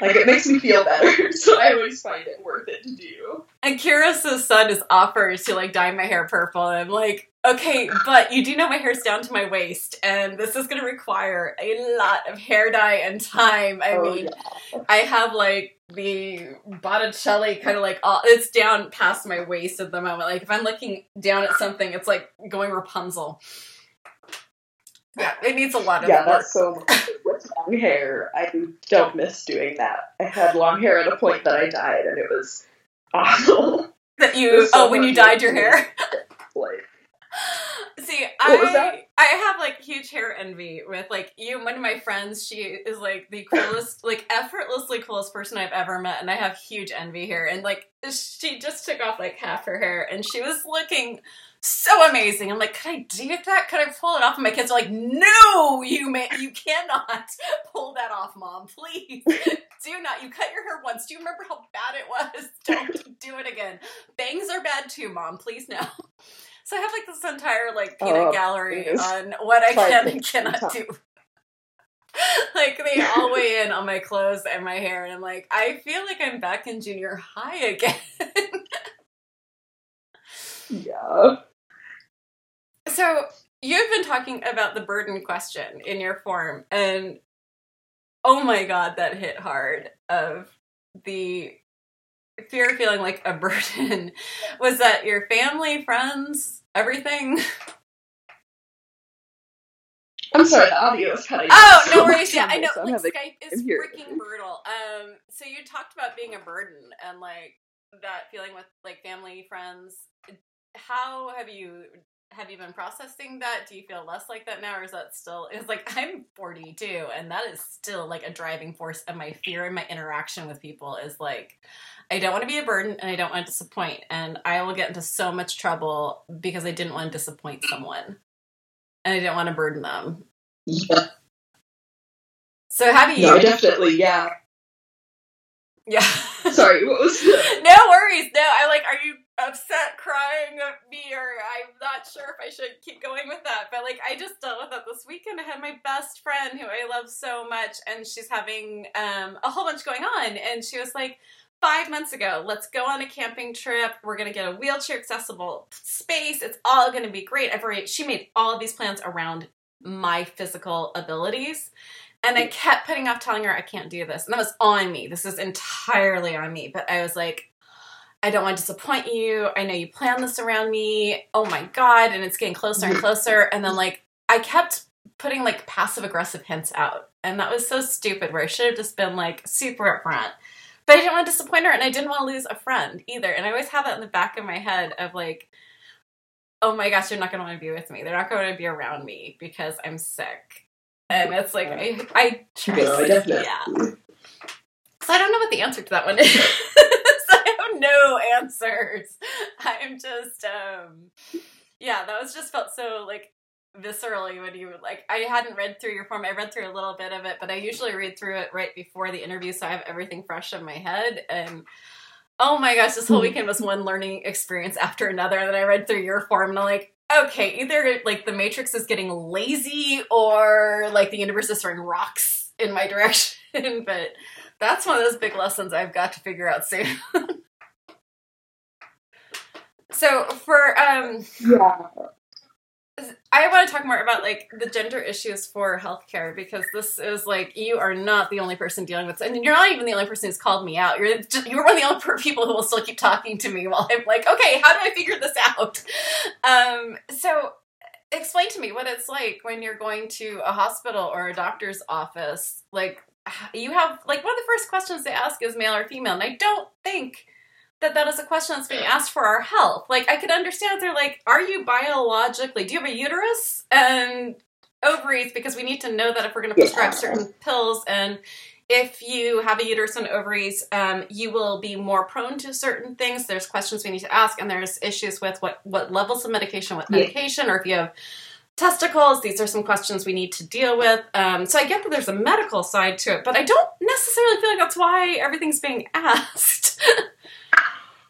like, it makes me feel better, so I always find it worth it to do. And Kira's son is offers to, like, dye my hair purple, and I'm like, okay, but you do know my hair's down to my waist, and this is going to require a lot of hair dye and time. I oh, mean, yeah. I have, like, the Botticelli kind of, like, all, it's down past my waist at the moment. Like, if I'm looking down at something, it's, like, going Rapunzel. Yeah, it needs a lot of yeah, work. Yeah, that's so much with long hair. I don't miss doing that. I had long hair at a point that I dyed, and it was awful. That you, so oh, when you dyed your hair? Like, see, I I have, like, huge hair envy with, like, you. One of my friends, she is, like, the coolest, like, effortlessly coolest person I've ever met, and I have huge envy here, and, like, she just took off, like, half her hair, and she was looking so amazing. I'm like, could I do that? Could I pull it off? And my kids are like, no, you may, you cannot pull that off, Mom, please. Do not. You cut your hair once. Do you remember how bad it was? Don't do it again. Bangs are bad too, Mom. Please, no. So I have, like, this entire, like, peanut oh, gallery on what I can and cannot do. Like, they all weigh in on my clothes and my hair, and I'm like, I feel like I'm back in junior high again. Yeah. So, you've been talking about the burden question in your form, and oh my god, that hit hard, of the... if you're feeling like a burden, was that your family, friends, everything? I'm sorry, the audio is cutting. Oh, so no worries. Yeah, I know. So like, Skype is freaking brutal. Um, so you talked about being a burden and like that feeling with like family, friends. How have you have you been processing that? Do you feel less like that now, or is that still? It's like I'm forty-two, and that is still like a driving force of my fear and my interaction with people is like. I don't want to be a burden, and I don't want to disappoint, and I will get into so much trouble because I didn't want to disappoint someone, and I didn't want to burden them. Yeah. So how do you... No, definitely, yeah. Yeah. Sorry, what was that? No worries, no, I'm like, are you upset crying at me, or I'm not sure if I should keep going with that, but like, I just dealt with it this weekend. I had my best friend, who I love so much, and she's having um, a whole bunch going on, and she was like, Five months ago, let's go on a camping trip. We're going to get a wheelchair accessible space. It's all going to be great. I've already, she made all of these plans around my physical abilities. And I kept putting off telling her I can't do this. And that was on me. This is entirely on me. But I was like, I don't want to disappoint you. I know you planned this around me. Oh my God. And it's getting closer and closer. And then like, I kept putting like passive aggressive hints out. And that was so stupid where I should have just been like super upfront. But I didn't want to disappoint her, and I didn't want to lose a friend either. And I always have that in the back of my head of like, oh my gosh, they're not going to want to be with me. They're not going to be around me because I'm sick. And it's like, I, I trust. No, I definitely. Yeah. So I don't know what the answer to that one is. So I have no answers. I'm just, um, yeah, that was just felt so, like, viscerally when you, like, I hadn't read through your form. I read through a little bit of it, but I usually read through it right before the interview, so I have everything fresh in my head, and oh my gosh, this whole weekend was one learning experience after another, and then I read through your form, and I'm like, okay, either, like, the Matrix is getting lazy, or, like, the universe is throwing rocks in my direction, but that's one of those big lessons I've got to figure out soon. So, for, um... yeah. I want to talk more about, like, the gender issues for healthcare, because this is, like, you are not the only person dealing with this. I mean, you're not even the only person who's called me out. You're just, you're one of the only people who will still keep talking to me while I'm like, okay, how do I figure this out? Um, so explain to me what it's like when you're going to a hospital or a doctor's office. Like, you have, like, one of the first questions they ask is male or female, and I don't think that that is a question that's being asked for our health. Like, I could understand they're like, are you biologically, do you have a uterus and ovaries? Because we need to know that if we're going to prescribe yeah. certain pills, and if you have a uterus and ovaries, um, you will be more prone to certain things. There's questions we need to ask, and there's issues with what, what levels of medication, what medication, yeah. or if you have testicles, these are some questions we need to deal with. Um, so I get that there's a medical side to it, but I don't necessarily feel like that's why everything's being asked.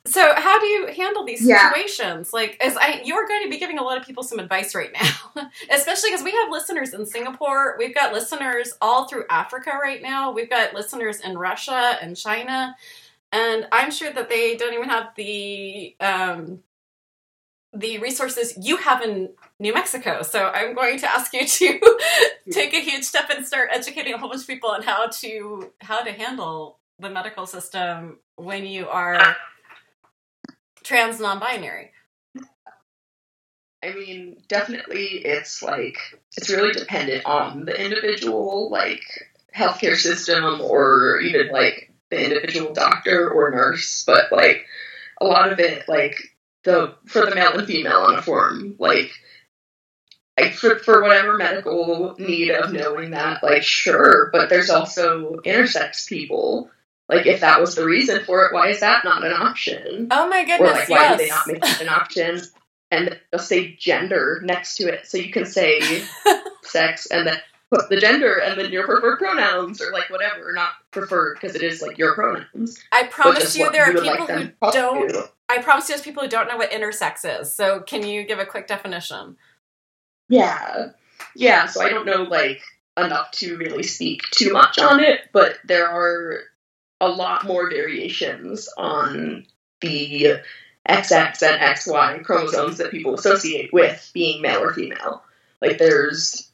So how do you handle these situations? Yeah. Like, as I, you're going to be giving a lot of people some advice right now, especially because we have listeners in Singapore. We've got listeners all through Africa right now. We've got listeners in Russia and China. And I'm sure that they don't even have the, um, the resources you have in New Mexico. So I'm going to ask you to take a huge step and start educating a whole bunch of people on how to, how to handle the medical system when you are trans non-binary. I mean, definitely it's like, it's really dependent on the individual, like, healthcare system, or even, like, the individual doctor or nurse, but, like, a lot of it, like, the, for the male and female on a form, like, I, for, for whatever medical need of knowing that, like, sure, but there's also intersex people. Like, if that was the reason for it, why is that not an option? Oh my goodness, or, like, why yes. do they not make it an option? And they'll say gender next to it, so you can say sex, and then put the gender, and then your preferred pronouns, or, like, whatever, not preferred, because it is, like, your pronouns. I promise you there are people who don't, I promise you there's people who don't know what intersex is, so can you give a quick definition? Yeah. Yeah, so I don't know, like, enough to really speak too much on it, but there are a lot more variations on the X X and X Y chromosomes that people associate with being male or female. Like, there's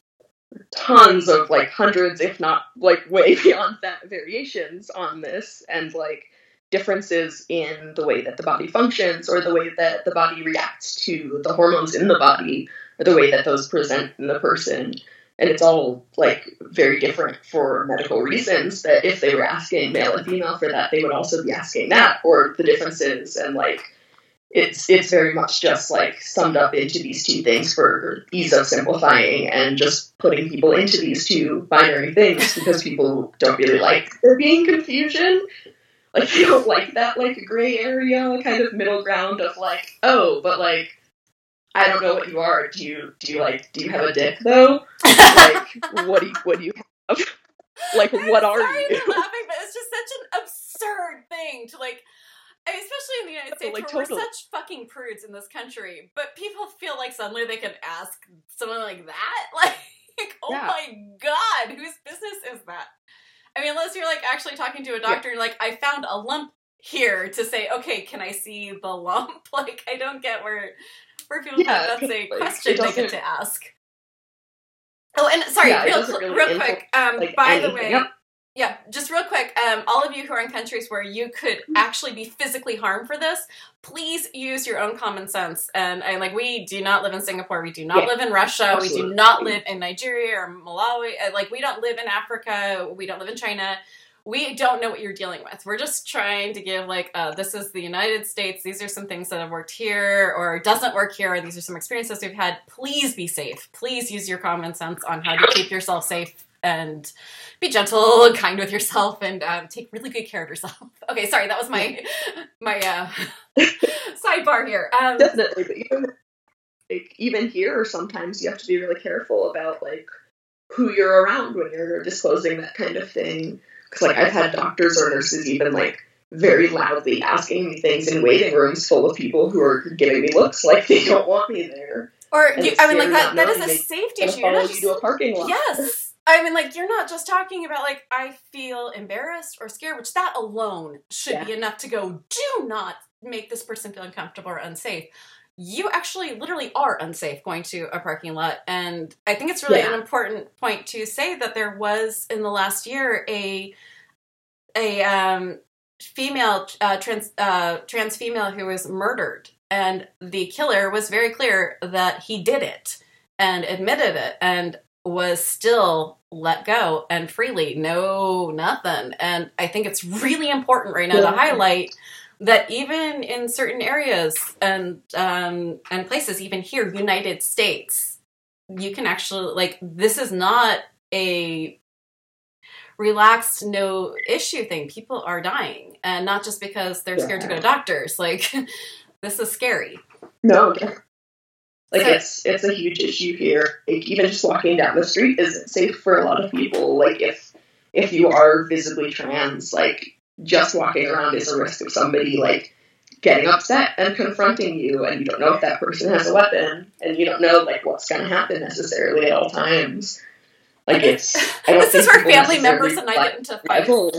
tons of, like, hundreds, if not, like, way beyond that, variations on this, and, like, differences in the way that the body functions, or the way that the body reacts to the hormones in the body, or the way that those present in the person. And it's all, like, very different for medical reasons, that if they were asking male and female for that, they would also be asking that, or the differences, and, like, it's it's very much just, like, summed up into these two things for ease of simplifying, and just putting people into these two binary things, because people don't really like there being confusion. Like, they don't like that, like, gray area, kind of middle ground of, like, oh, but, like, I don't know what you are. Do you do you like do you have a dick though? Like, what do you, what do you have? Like, I'm what sorry are you? I'm laughing, but it's just such an absurd thing to, like, especially in the United States, like, where totally. We're such fucking prudes in this country. But people feel like suddenly they can ask someone like that. Like, oh yeah. my god, whose business is that? I mean, unless you're, like, actually talking to a doctor, yeah. and you're like, I found a lump here, to say, okay, can I see the lump? Like, I don't get where. For people yeah, that's a question they get to ask. Oh, and sorry, yeah, real, really real influence, quick, um, like, by anything. The way, yep. yeah, just real quick, um, all of you who are in countries where you could actually be physically harmed for this, please use your own common sense. And, and like, we do not live in Singapore, we do not yeah, live in Russia, absolutely. We do not live in Nigeria or Malawi, like, we don't live in Africa, we don't live in China. We don't know what you're dealing with. We're just trying to give, like, uh, this is the United States. These are some things that have worked here, or doesn't work here. Or these are some experiences we've had. Please be safe. Please use your common sense on how to keep yourself safe and be gentle and kind with yourself and um, take really good care of yourself. Okay, sorry, that was my my uh, sidebar here. Um, Definitely, but even, like, even here, sometimes you have to be really careful about like who you're around when you're disclosing that kind of thing. Because like I've had doctors or nurses even like very loudly asking me things in waiting rooms full of people who are giving me looks like they don't want me there. Or, you, I mean, like, that, that is a safety issue. You're not just, you to a parking lot. Yes. I mean, like, you're not just talking about, like, I feel embarrassed or scared, which that alone should yeah. be enough to go, do not make this person feel uncomfortable or unsafe. You actually literally are unsafe going to a parking lot. And I think it's really yeah. an important point to say that there was, in the last year, a a um, female, uh, trans, uh, trans female who was murdered. And the killer was very clear that he did it and admitted it and was still let go and freely. No, nothing. And I think it's really important right now yeah. to highlight that even in certain areas and um, and places, even here, United States, you can actually, like, this is not a relaxed, no issue thing. People are dying. And not just because they're scared yeah. to go to doctors. Like... This is scary. No, yeah. Like, so, it's it's a huge issue here. Like, even just walking down the street isn't safe for a lot of people. Like, if if you are visibly trans, like, just walking around is a risk of somebody, like, getting upset and confronting you, and you don't know if that person has a weapon, and you don't know, like, what's going to happen necessarily at all times. Like, it's... I don't this think is where family members and I get into fights.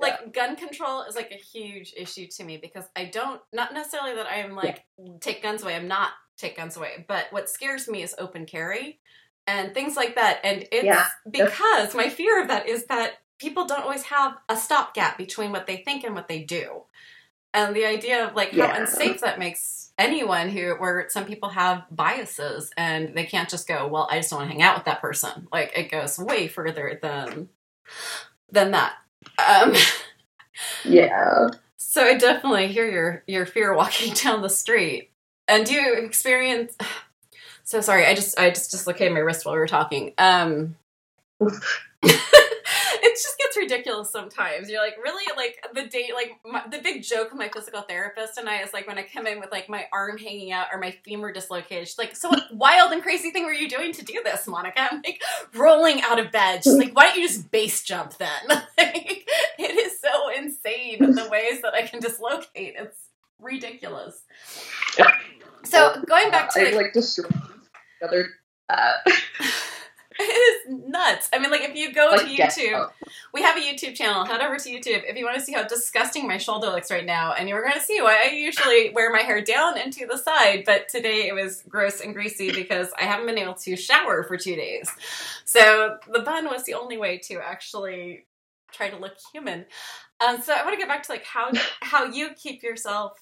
Like, yeah. gun control is, like, a huge issue to me because I don't, not necessarily that I'm, like, yeah. take guns away. I'm not take guns away. But what scares me is open carry and things like that. And it's yeah. because my fear of that is that people don't always have a stopgap between what they think and what they do. And the idea of, like, how yeah. unsafe that makes anyone who, where some people have biases and they can't just go, well, I just don't want to hang out with that person. Like, it goes way further than than that. Um, yeah. So I definitely hear your, your fear walking down the street. And do you experience... So sorry, I just I just dislocated my wrist while we were talking. Um, it just gets ridiculous sometimes. You're like, really? Like, the day, like my, the big joke of my physical therapist and I is like when I come in with like my arm hanging out or my femur dislocated, she's like, so what wild and crazy thing were you doing to do this, Monica? I'm like rolling out of bed. She's like, why don't you just base jump then? Like, it is so insane the ways that I can dislocate. It's ridiculous. So going back to like, I, like destroy the other. Uh... It is nuts. I mean, like, if you go like, to YouTube, yeah. we have a YouTube channel. Head over to YouTube if you want to see how disgusting my shoulder looks right now. And you're going to see why I usually wear my hair down and to the side. But today it was gross and greasy because I haven't been able to shower for two days. So the bun was the only way to actually try to look human. Um, so I want to get back to, like, how how you keep yourself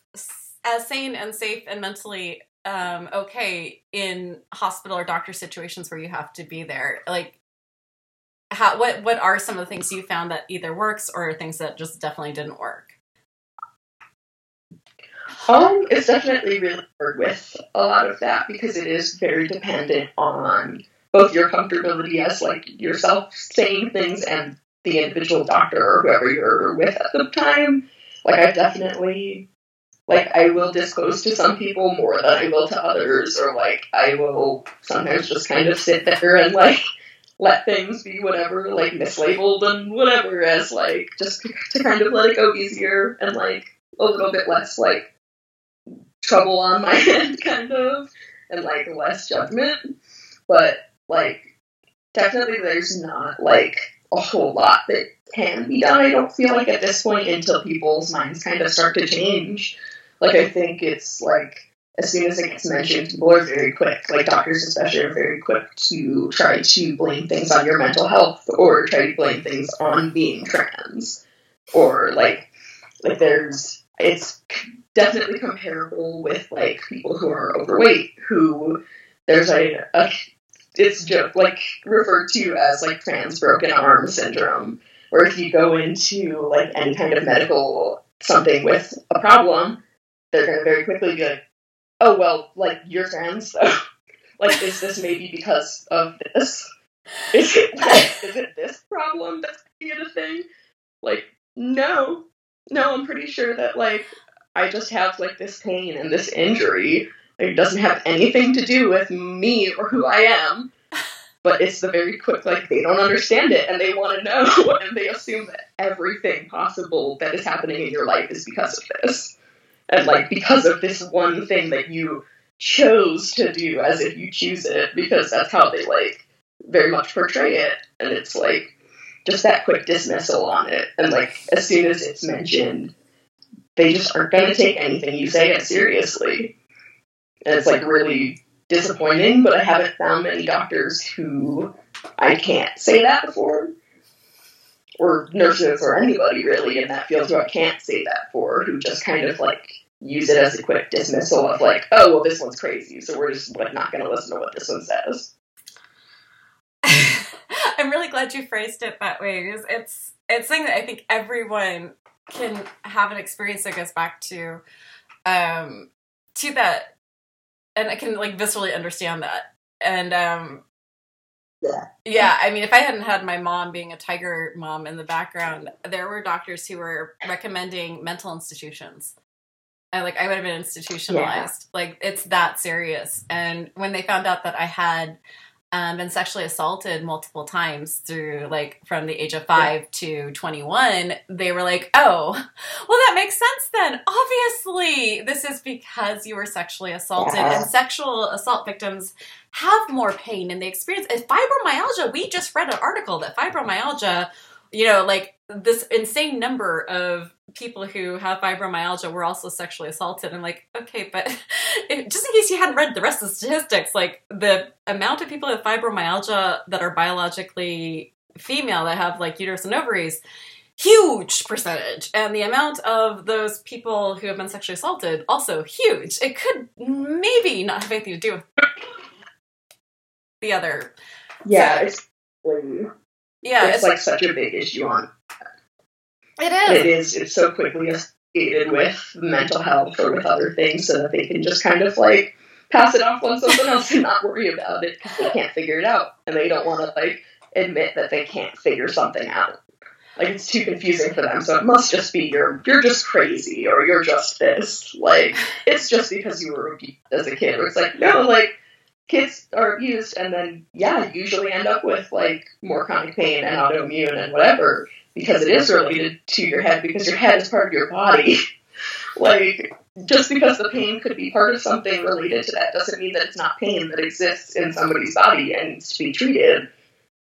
as sane and safe and mentally Um, okay, in hospital or doctor situations where you have to be there, like, how, what, what are some of the things you found that either works or things that just definitely didn't work? Um, it's definitely really hard with a lot of that because it is very dependent on both your comfortability as, like, yourself saying things and the individual doctor or whoever you're with at the time. Like, I definitely... Like, I will disclose to some people more than I will to others, or, like, I will sometimes just kind of sit there and, like, let things be whatever, like, mislabeled and whatever as, like, just to kind of let it go easier and, like, a little bit less, like, trouble on my end, kind of, and, like, less judgment. But, like, definitely there's not, like, a whole lot that can be done, I don't feel like, at this point until people's minds kind of start to change. Like, I think it's, like, as soon as it gets mentioned, people are very quick, like, doctors especially are very quick to try to blame things on your mental health or try to blame things on being trans. Or, like, like there's, it's definitely comparable with, like, people who are overweight, who there's a, a it's just, like, referred to as, like, trans broken arm syndrome, where if you go into, like, any kind of medical something with a problem, they're going to very quickly be like, oh, well, like, you're trans, so, like, is this maybe because of this? Is it, is it this problem that's making it a thing? Like, no. No, I'm pretty sure that, like, I just have, like, this pain and this injury. It doesn't have anything to do with me or who I am. But it's the very quick, like, they don't understand it, and they want to know, and they assume that everything possible that is happening in your life is because of this. And, like, because of this one thing that you chose to do as if you choose it, because that's how they, like, very much portray it. And it's, like, just that quick dismissal on it. And, like, as soon as it's mentioned, they just aren't going to take anything you say it seriously. And it's, like, really disappointing, but I haven't found many doctors who I can't say that before, or nurses or anybody really in that field who I can't say that for, who just kind of like use it as a quick dismissal of like, oh, well, this one's crazy, so we're just like not going to listen to what this one says. I'm really glad you phrased it that way. It's, it's it's something that I think everyone can have an experience that goes back to um to that. And I can, like, viscerally understand that. And, um... Yeah. Yeah, I mean, if I hadn't had my mom being a tiger mom in the background, there were doctors who were recommending mental institutions. And, like, I would have been institutionalized. Yeah. Like, it's that serious. And when they found out that I had um, been sexually assaulted multiple times through, like, from the age of five yeah. to twenty-one, they were like, oh, well, that makes sense then. Obviously, this is because you were sexually assaulted, yeah. and sexual assault victims have more pain in the experience. It's fibromyalgia. We just read an article that fibromyalgia, you know, like, this insane number of people who have fibromyalgia were also sexually assaulted. I'm like, okay, but it, just in case you hadn't read the rest of the statistics, like the amount of people with fibromyalgia that are biologically female that have like uterus and ovaries, huge percentage. And the amount of those people who have been sexually assaulted, also huge. It could maybe not have anything to do with the other. Yeah, so, it's um, yeah, it's, it's like, like such a big issue on. It is. It is. It's so quickly associated with mental health or with other things so that they can just kind of, like, pass it off on someone else and not worry about it because they can't figure it out. And they don't want to, like, admit that they can't figure something out. Like, it's too confusing for them, so it must just be you're, you're just crazy or you're just this. Like, it's just because you were abused as a kid. Or it's like, no, like, kids are abused and then, yeah, usually end up with, like, more chronic pain and autoimmune and whatever. Because it is related to your head, because your head is part of your body. Like, just because the pain could be part of something related to that doesn't mean that it's not pain that exists in somebody's body and needs to be treated.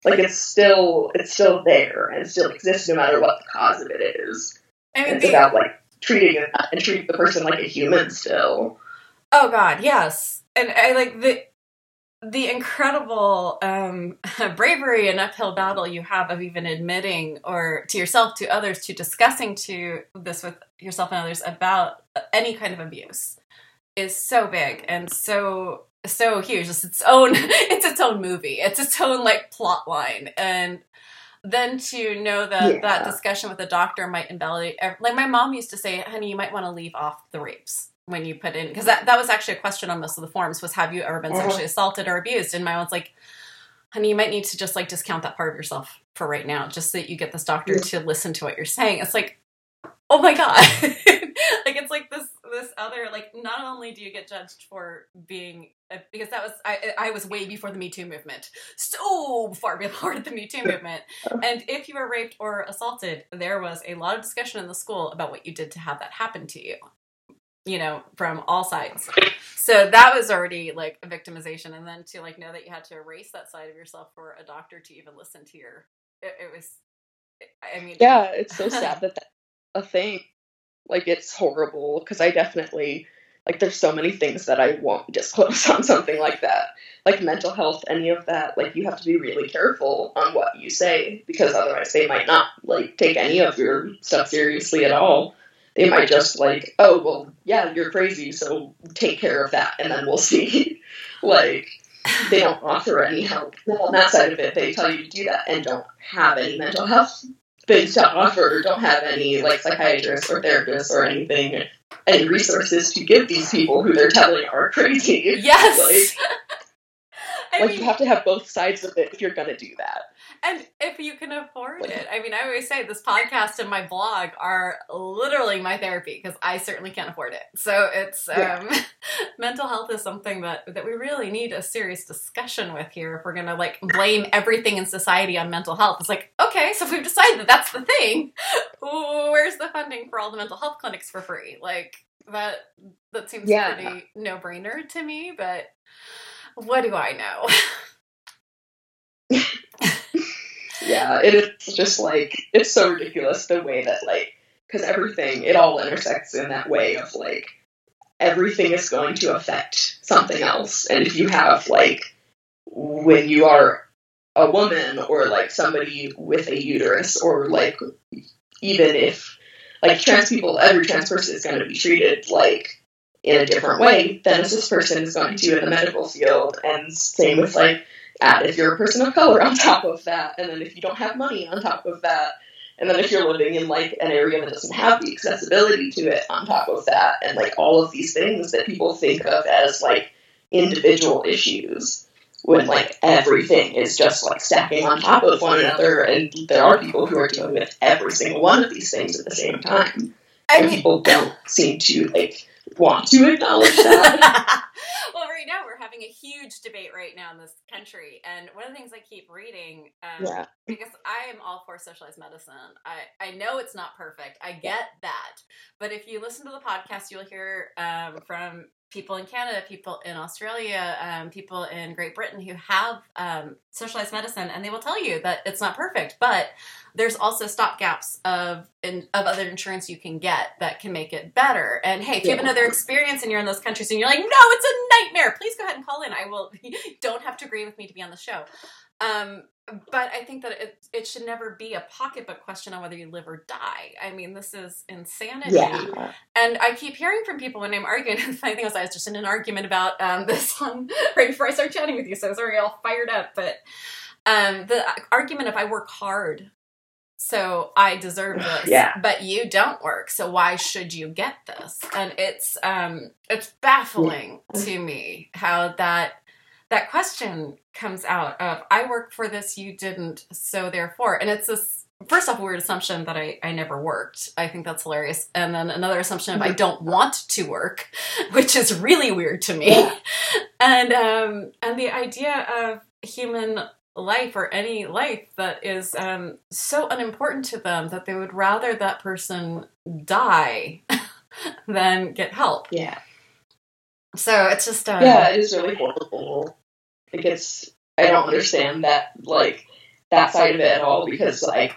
Like, it's still it's still there and it still exists no matter what the cause of it is. I mean, it's the, about, like, treating it and treating the person like a human still. Oh, God, yes. And I, like, the... the incredible um, bravery and uphill battle you have of even admitting or to yourself, to others, to discussing to this with yourself and others about any kind of abuse is so big and so, so huge. It's its own, it's its own movie. It's its own like plot line. And then to know that yeah. that discussion with a doctor might invalidate, every, like my mom used to say, honey, you might want to leave off the rapes. When you put in, because that, that was actually a question on most of the forms was, have you ever been sexually assaulted or abused? And my mom's like, honey, you might need to just like discount that part of yourself for right now, just so that you get this doctor to listen to what you're saying. It's like, oh my God. Like, it's like this, this other, like, not only do you get judged for being, because that was, I, I was way before the Me Too movement, so far before the Me Too movement. And if you were raped or assaulted, there was a lot of discussion in the school about what you did to have that happen to you. You know, from all sides. So that was already like victimization. And then to like know that you had to erase that side of yourself for a doctor to even listen to your, it, it was, I mean. Yeah. It's so sad that that's a thing. Like, it's horrible. Cause I definitely like, there's so many things that I won't disclose on something like that, like mental health, any of that. Like, you have to be really careful on what you say because otherwise they might not like take any of your stuff seriously at all. They might just, like, oh, well, yeah, you're crazy, so take care of that, and then we'll see. Like, they don't offer any help. Well, on that side of it, they tell you to do that and don't have any mental health things to offer, don't have any, like, psychiatrists or therapists or anything, any resources to give these people who they're telling are crazy. Yes! Like, I like mean, you have to have both sides of it if you're gonna do that. And if you can afford like, it. I mean, I always say this podcast and my blog are literally my therapy because I certainly can't afford it. So it's um, yeah. mental health is something that, that we really need a serious discussion with here if we're gonna like blame everything in society on mental health. It's like, okay, so if we've decided that that's the thing, where's the funding for all the mental health clinics for free? Like that that seems yeah. pretty no-brainer to me, but what do I know? Yeah, it is just, like, it's so ridiculous the way that, like, because everything, it all intersects in that way of, like, everything is going to affect something else. And if you have, like, when you are a woman or, like, somebody with a uterus or, like, even if, like, trans people, every trans person is going to be treated, like, in a different way than a cis person is going to in the medical field. And same with, like, add if you're a person of color on top of that, and then if you don't have money on top of that, and then if you're living in, like, an area that doesn't have the accessibility to it on top of that, and, like, all of these things that people think of as, like, individual issues, when, like, everything is just, like, stacking on top of one another, and there are people who are dealing with every single one of these things at the same time. I mean, and people don't seem to, like, want to acknowledge that. Well, right now we're having a huge debate right now in this country, and one of the things I keep reading, um, yeah. because I am all for socialized medicine, I, I know it's not perfect, I get that, but if you listen to the podcast, you'll hear um, from people in Canada, people in Australia, um, people in Great Britain who have um, socialized medicine, and they will tell you that it's not perfect, but there's also stopgaps of in, of other insurance you can get that can make it better. And hey, if you have another experience and you're in those countries and you're like, no, it's a nightmare, please go ahead and call in. I will. You don't have to agree with me to be on the show. Um, but I think that it, it should never be a pocketbook question on whether you live or die. I mean, this is insanity. Yeah. And I keep hearing from people when I'm arguing. The funny thing was I was just in an argument about um, this one right before I started chatting with you, so sorry, all fired up. But um, the argument of I work hard, so I deserve this, yeah. but you don't work, so why should you get this? And it's um, it's baffling yeah. to me how that that question comes out of, I work for this, you didn't, so therefore. And it's this, first off, weird assumption that I, I never worked. I think that's hilarious. And then another assumption of I don't want to work, which is really weird to me. Yeah. And um, and the idea of human life or any life that is um, so unimportant to them that they would rather that person die than get help. Yeah. So it's just um, yeah, it is really horrible. It gets I don't understand that like that side of it at all because like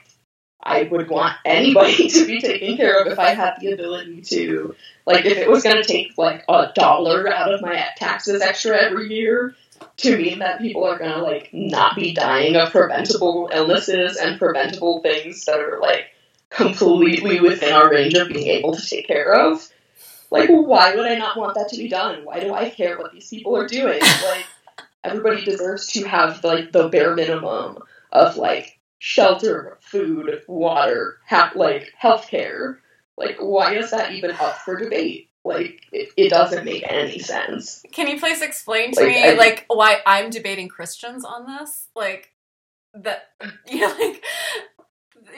I would want anybody to be taken care of if I had the ability to. Like if it was going to take like a dollar out of my taxes extra every year to mean that people are going to like not be dying of preventable illnesses and preventable things that are like completely within our range of being able to take care of. Like, why would I not want that to be done? Why do I care what these people are doing? Like, everybody deserves to have, like, the bare minimum of, like, shelter, food, water, ha- like, healthcare. Like, why is that even up for debate? Like, it, it doesn't make any sense. Can you please explain to like, me, I, like, why I'm debating Christians on this? Like, that, you know, like...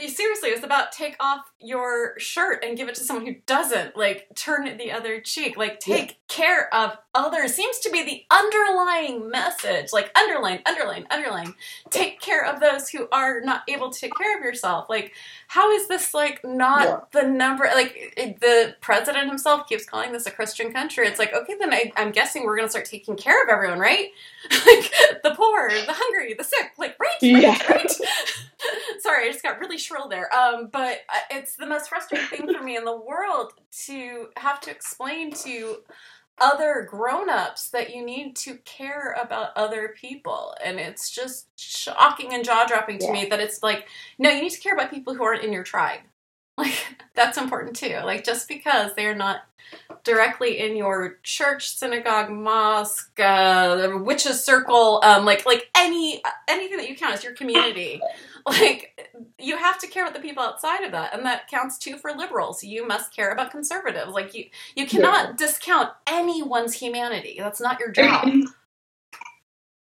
Seriously, it's about take off your shirt and give it to someone who doesn't. Like, turn the other cheek. Like, take yeah. care of others. Seems to be the underlying message. Like, underline, underline, underline. Take care of those who are not able to take care of yourself. Like, how is this, like, not yeah. the number? Like, it, the president himself keeps calling this a Christian country. It's like, okay, then I, I'm guessing we're going to start taking care of everyone, right? Like, the poor, the hungry, the sick. Like, right, right, yeah. right. Sorry, I just got really shrill there. Um, but it's the most frustrating thing for me in the world to have to explain to other grown-ups that you need to care about other people. And it's just shocking and jaw-dropping to yeah. me that it's like, no, you need to care about people who aren't in your tribe. Like, that's important too. Like, just because they're not directly in your church, synagogue, mosque, uh, witch's circle, um, like, like any, anything that you count as your community, like, you have to care about the people outside of that. And that counts too for liberals. You must care about conservatives. Like, you, you cannot yeah. discount anyone's humanity. That's not your job.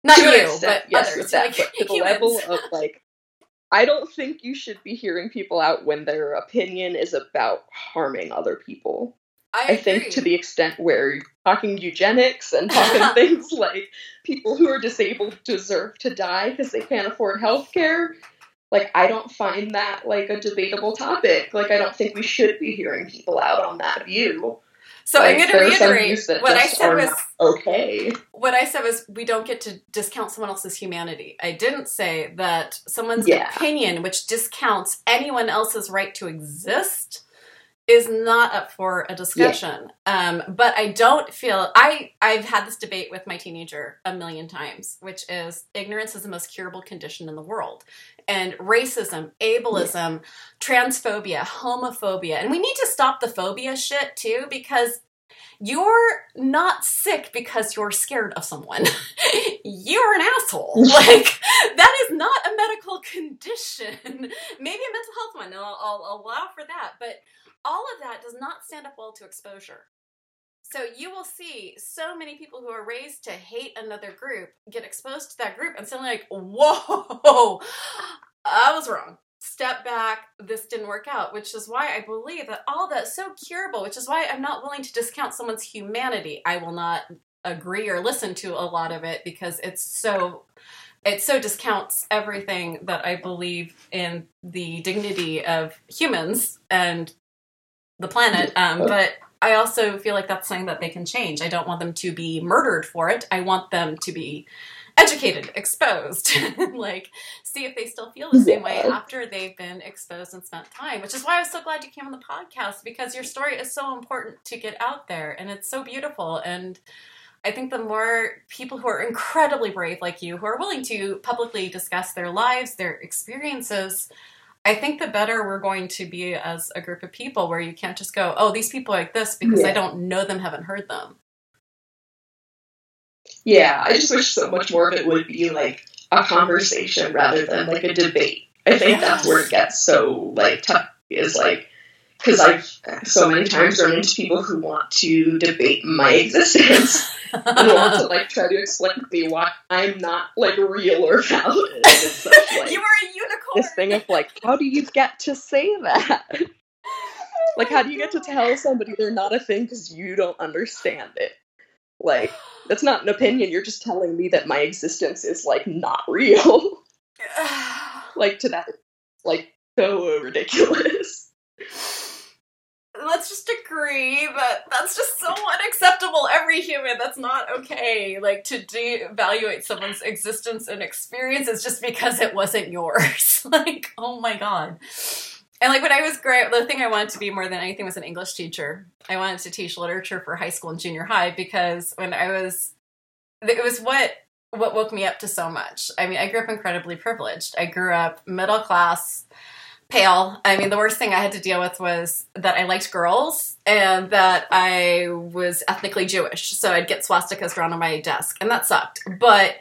Not you, extent, but yes, others. That, like, but to the level of, like, I don't think you should be hearing people out when their opinion is about harming other people. I, I think to the extent where talking eugenics and talking things like people who are disabled deserve to die because they can't afford healthcare, like, I don't find that, like, a debatable topic. Like, I don't think we should be hearing people out on that view. So like, I'm going to reiterate what I said was okay. What I said was we don't get to discount someone else's humanity. I didn't say that someone's yeah. opinion, which discounts anyone else's right to exist, is not up for a discussion. Yeah. Um, but I don't feel I I've had this debate with my teenager a million times, which is ignorance is the most curable condition in the world. And racism, ableism, yeah. transphobia, homophobia. And we need to stop the phobia shit too, because you're not sick because you're scared of someone. You're an asshole. Like, that is not a medical condition. Maybe a mental health one. I'll, I'll allow for that. But all of that does not stand up well to exposure. So you will see so many people who are raised to hate another group get exposed to that group and suddenly like, whoa, I was wrong. Step back, this didn't work out, which is why I believe that all that's so curable, which is why I'm not willing to discount someone's humanity. I will not agree or listen to a lot of it because it's so, it so discounts everything that I believe in the dignity of humans and the planet, um, but I also feel like that's something that they can change. I don't want them to be murdered for it. I want them to be educated, exposed, like, see if they still feel the same way after they've been exposed and spent time, which is why I was so glad you came on the podcast, because your story is so important to get out there, and it's so beautiful, and I think the more people who are incredibly brave like you, who are willing to publicly discuss their lives, their experiences, I think the better we're going to be as a group of people, where you can't just go, oh, these people are like this because yeah. I don't know them, haven't heard them. Yeah, I just wish so much more of it would be like a conversation rather than like a debate. I think yes. that's where it gets so like tough is like, because I've so many times run into people who want to debate my existence and want to like try to explain to me why I'm not like real or valid. Such, like, you are a unicorn. This thing of like, how do you get to say that? Like, how do you get to tell somebody they're not a thing because you don't understand it? Like, that's not an opinion. You're just telling me that my existence is like not real. Like, to that, like, so ridiculous. Let's just agree that that's just so unacceptable. Every human, that's not okay. Like, to devaluate someone's existence and experiences just because it wasn't yours. Like, oh my God. And like when I was growing up, the thing I wanted to be more than anything was an English teacher. I wanted to teach literature for high school and junior high because when I was, it was what what woke me up to so much. I mean, I grew up incredibly privileged. I grew up middle class. Pale. I mean, the worst thing I had to deal with was that I liked girls and that I was ethnically Jewish. So I'd get swastikas drawn on my desk and that sucked. But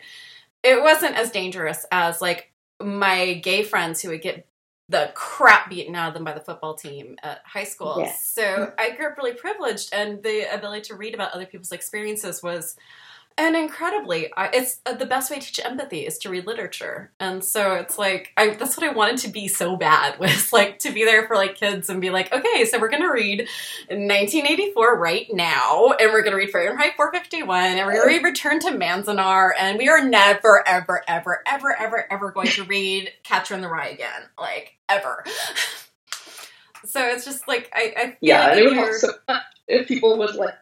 it wasn't as dangerous as like my gay friends who would get the crap beaten out of them by the football team at high school. Yeah. So I grew up really privileged, and the ability to read about other people's experiences was And incredibly, I, it's uh, the best way to teach empathy is to read literature. And so it's like, I, that's what I wanted to be so bad, was like to be there for like kids and be like, okay, so we're going to read nineteen eighty-four right now. And we're going to read Fahrenheit four fifty-one. And we're going to read Return to Manzanar. And we are never, ever, ever, ever, ever, ever going to read Catcher in the Rye again. Like, ever. So it's just like, I, I feel yeah, like it would help so much if people would like,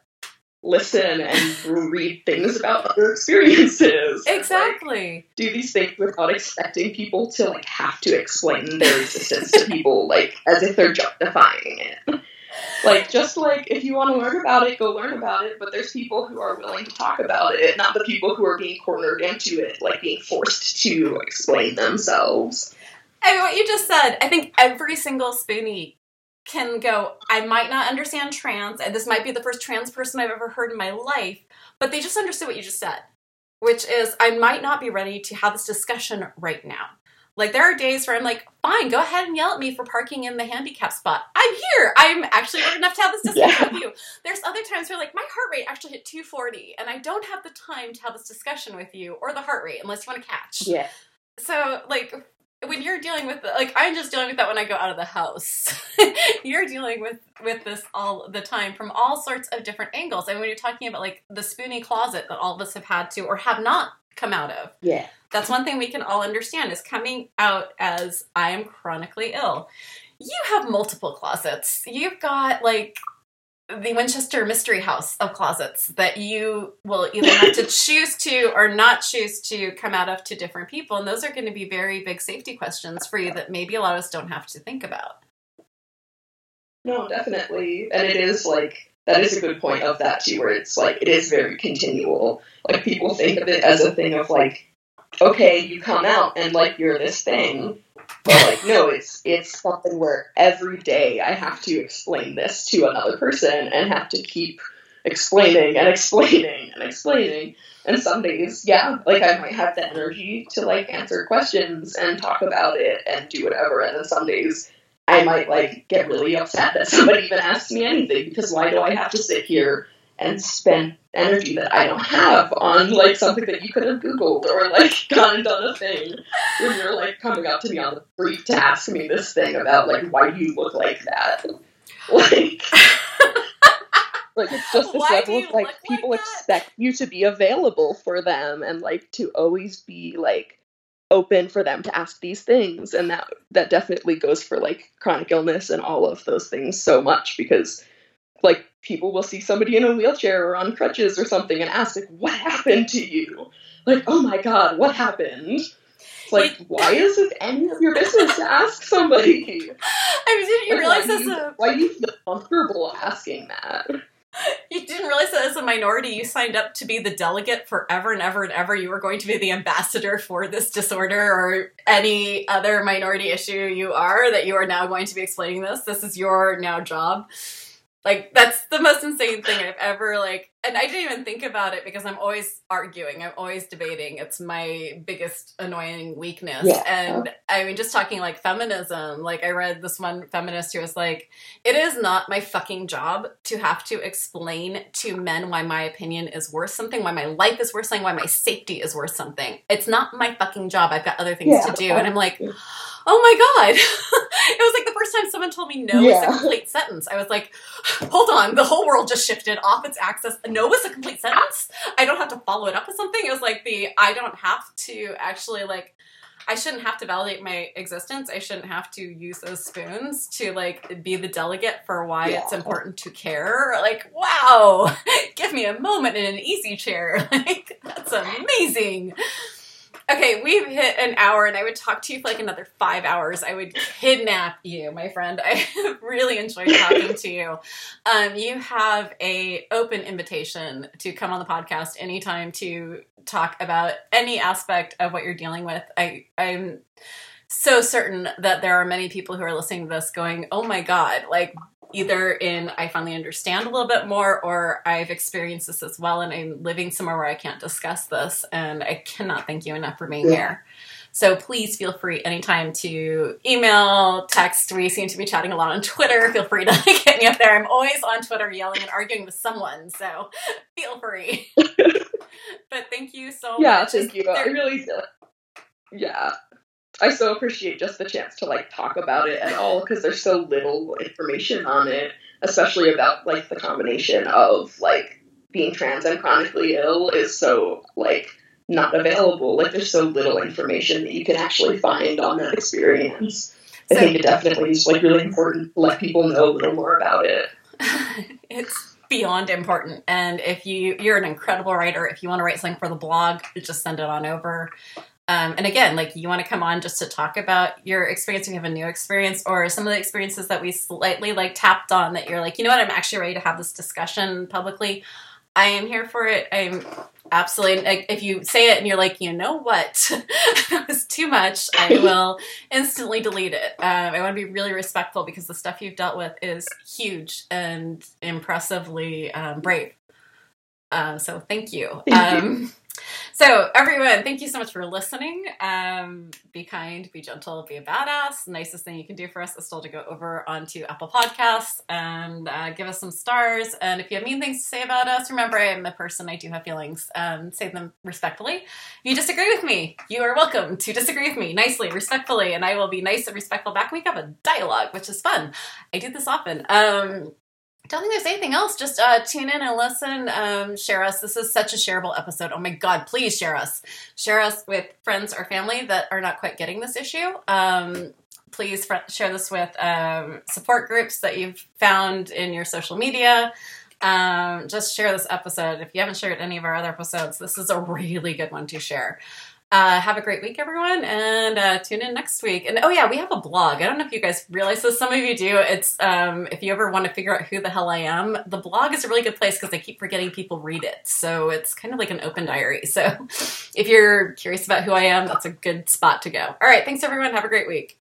listen and read things about other experiences. Exactly. Like, do these things without expecting people to like have to explain their existence to people, like as if they're justifying it. Like, just like if you want to learn about it, go learn about it, but there's people who are willing to talk about it, not the people who are being cornered into it, like being forced to explain themselves. I mean, what you just said, I think every single Spoonie can go, I might not understand trans, and this might be the first trans person I've ever heard in my life, but they just understood what you just said, which is, I might not be ready to have this discussion right now. Like, there are days where I'm like, fine, go ahead and yell at me for parking in the handicap spot. I'm here. I'm actually old enough to have this discussion yeah. with you. There's other times where, like, my heart rate actually hit two forty, and I don't have the time to have this discussion with you, or the heart rate, unless you want to catch. Yeah. So, like, when you're dealing with, the, like, I'm just dealing with that when I go out of the house. You're dealing with, with this all the time from all sorts of different angles. And when you're talking about, like, the spoony closet that all of us have had to or have not come out of. Yeah. That's one thing we can all understand is coming out as I am chronically ill. You have multiple closets. You've got, like, the Winchester Mystery House of closets that you will either have to choose to or not choose to come out of to different people. And those are going to be very big safety questions for you that maybe a lot of us don't have to think about. No, definitely. And it is, like, that is a good point of that, too, where it's, like, it is very continual. Like, people think of it as a thing of, like, okay, you come out and, like, you're this thing. But, like, no, it's it's something where every day I have to explain this to another person and have to keep explaining and explaining and explaining. And some days, yeah, like, I might have the energy to, like, answer questions and talk about it and do whatever. And then some days I might, like, get really upset that somebody even asked me anything, because why do I have to sit here and spend energy that I don't have on, like, something that you could have Googled or, like, gone and done a thing when you're, like, coming up to me on the brief to ask me this thing about, like, why do you look like that? Like, like it's just this why level of, like, people like expect you to be available for them and, like, to always be, like, open for them to ask these things. And that that definitely goes for, like, chronic illness and all of those things so much, because, like, people will see somebody in a wheelchair or on crutches or something and ask, like, what happened to you? Like, oh my God, what happened? It's like, why is this any of your business to ask somebody? I mean, didn't you realize that's a... Why do you feel comfortable asking that? You didn't realize that as a minority you signed up to be the delegate forever and ever and ever. You were going to be the ambassador for this disorder or any other minority issue you are, that you are now going to be explaining this. This is your now job. Like, that's the most insane thing I've ever, like, and I didn't even think about it because I'm always arguing. I'm always debating. It's my biggest annoying weakness. Yeah. And, I mean, just talking, like, feminism, like, I read this one feminist who was like, it is not my fucking job to have to explain to men why my opinion is worth something, why my life is worth something, why my safety is worth something. It's not my fucking job. I've got other things yeah, to do. And I'm like, oh my God. It was like the first time someone told me no yeah. was a complete sentence. I was like, hold on, the whole world just shifted off its axis. No was a complete sentence. I don't have to follow it up with something. It was like the, I don't have to actually, like, I shouldn't have to validate my existence. I shouldn't have to use those spoons to, like, be the delegate for why yeah. it's important to care. Like, wow, give me a moment in an easy chair. Like, that's amazing. Okay, we've hit an hour, and I would talk to you for, like, another five hours. I would kidnap you, my friend. I really enjoyed talking to you. Um, you have a open invitation to come on the podcast anytime to talk about any aspect of what you're dealing with. I, I'm so certain that there are many people who are listening to this going, oh, my God, like, either in I finally understand a little bit more, or I've experienced this as well, and I'm living somewhere where I can't discuss this, and I cannot thank you enough for being yeah. here. So please feel free anytime to email, text. We seem to be chatting a lot on Twitter. Feel free to like, get me up there. I'm always on Twitter yelling and arguing with someone, so feel free. But thank you so yeah, much. Yeah, thank you. There- I really do. Yeah. I so appreciate just the chance to, like, talk about it at all, because there's so little information on it, especially about, like, the combination of, like, being trans and chronically ill is so, like, not available. Like, there's so little information that you can actually find on that experience. I so, think it definitely is, like, really important to let people know a little more about it. It's beyond important, and if you, you're an incredible writer, if you want to write something for the blog, just send it on over. Um, and again, like, you want to come on just to talk about your experience, if you have a new experience, or some of the experiences that we slightly, like, tapped on that you're like, you know what, I'm actually ready to have this discussion publicly. I am here for it. I'm absolutely, like, if you say it and you're like, you know what, that was too much, I will instantly delete it. Um, I want to be really respectful, because the stuff you've dealt with is huge and impressively um, brave. Uh, so thank you. Um, So everyone, thank you so much for listening. Um, be kind, be gentle, be a badass. The nicest thing you can do for us is still to go over onto Apple Podcasts and uh, give us some stars. And if you have mean things to say about us, remember I am a person, I do have feelings. Um, say them respectfully. If you disagree with me, you are welcome to disagree with me nicely, respectfully, and I will be nice and respectful back. We have a dialogue, which is fun. I do this often. Um, I don't think there's anything else. Just uh, tune in and listen. Um, share us. This is such a shareable episode. Oh my God, please share us. Share us with friends or family that are not quite getting this issue. Um, please fr- share this with um, support groups that you've found in your social media. Um, just share this episode. If you haven't shared any of our other episodes, this is a really good one to share. Uh, have a great week, everyone, and uh, tune in next week. And, oh, yeah, we have a blog. I don't know if you guys realize this. Some of you do. It's um, if you ever want to figure out who the hell I am, the blog is a really good place because I keep forgetting people read it. So it's kind of like an open diary. So if you're curious about who I am, that's a good spot to go. All right. Thanks, everyone. Have a great week.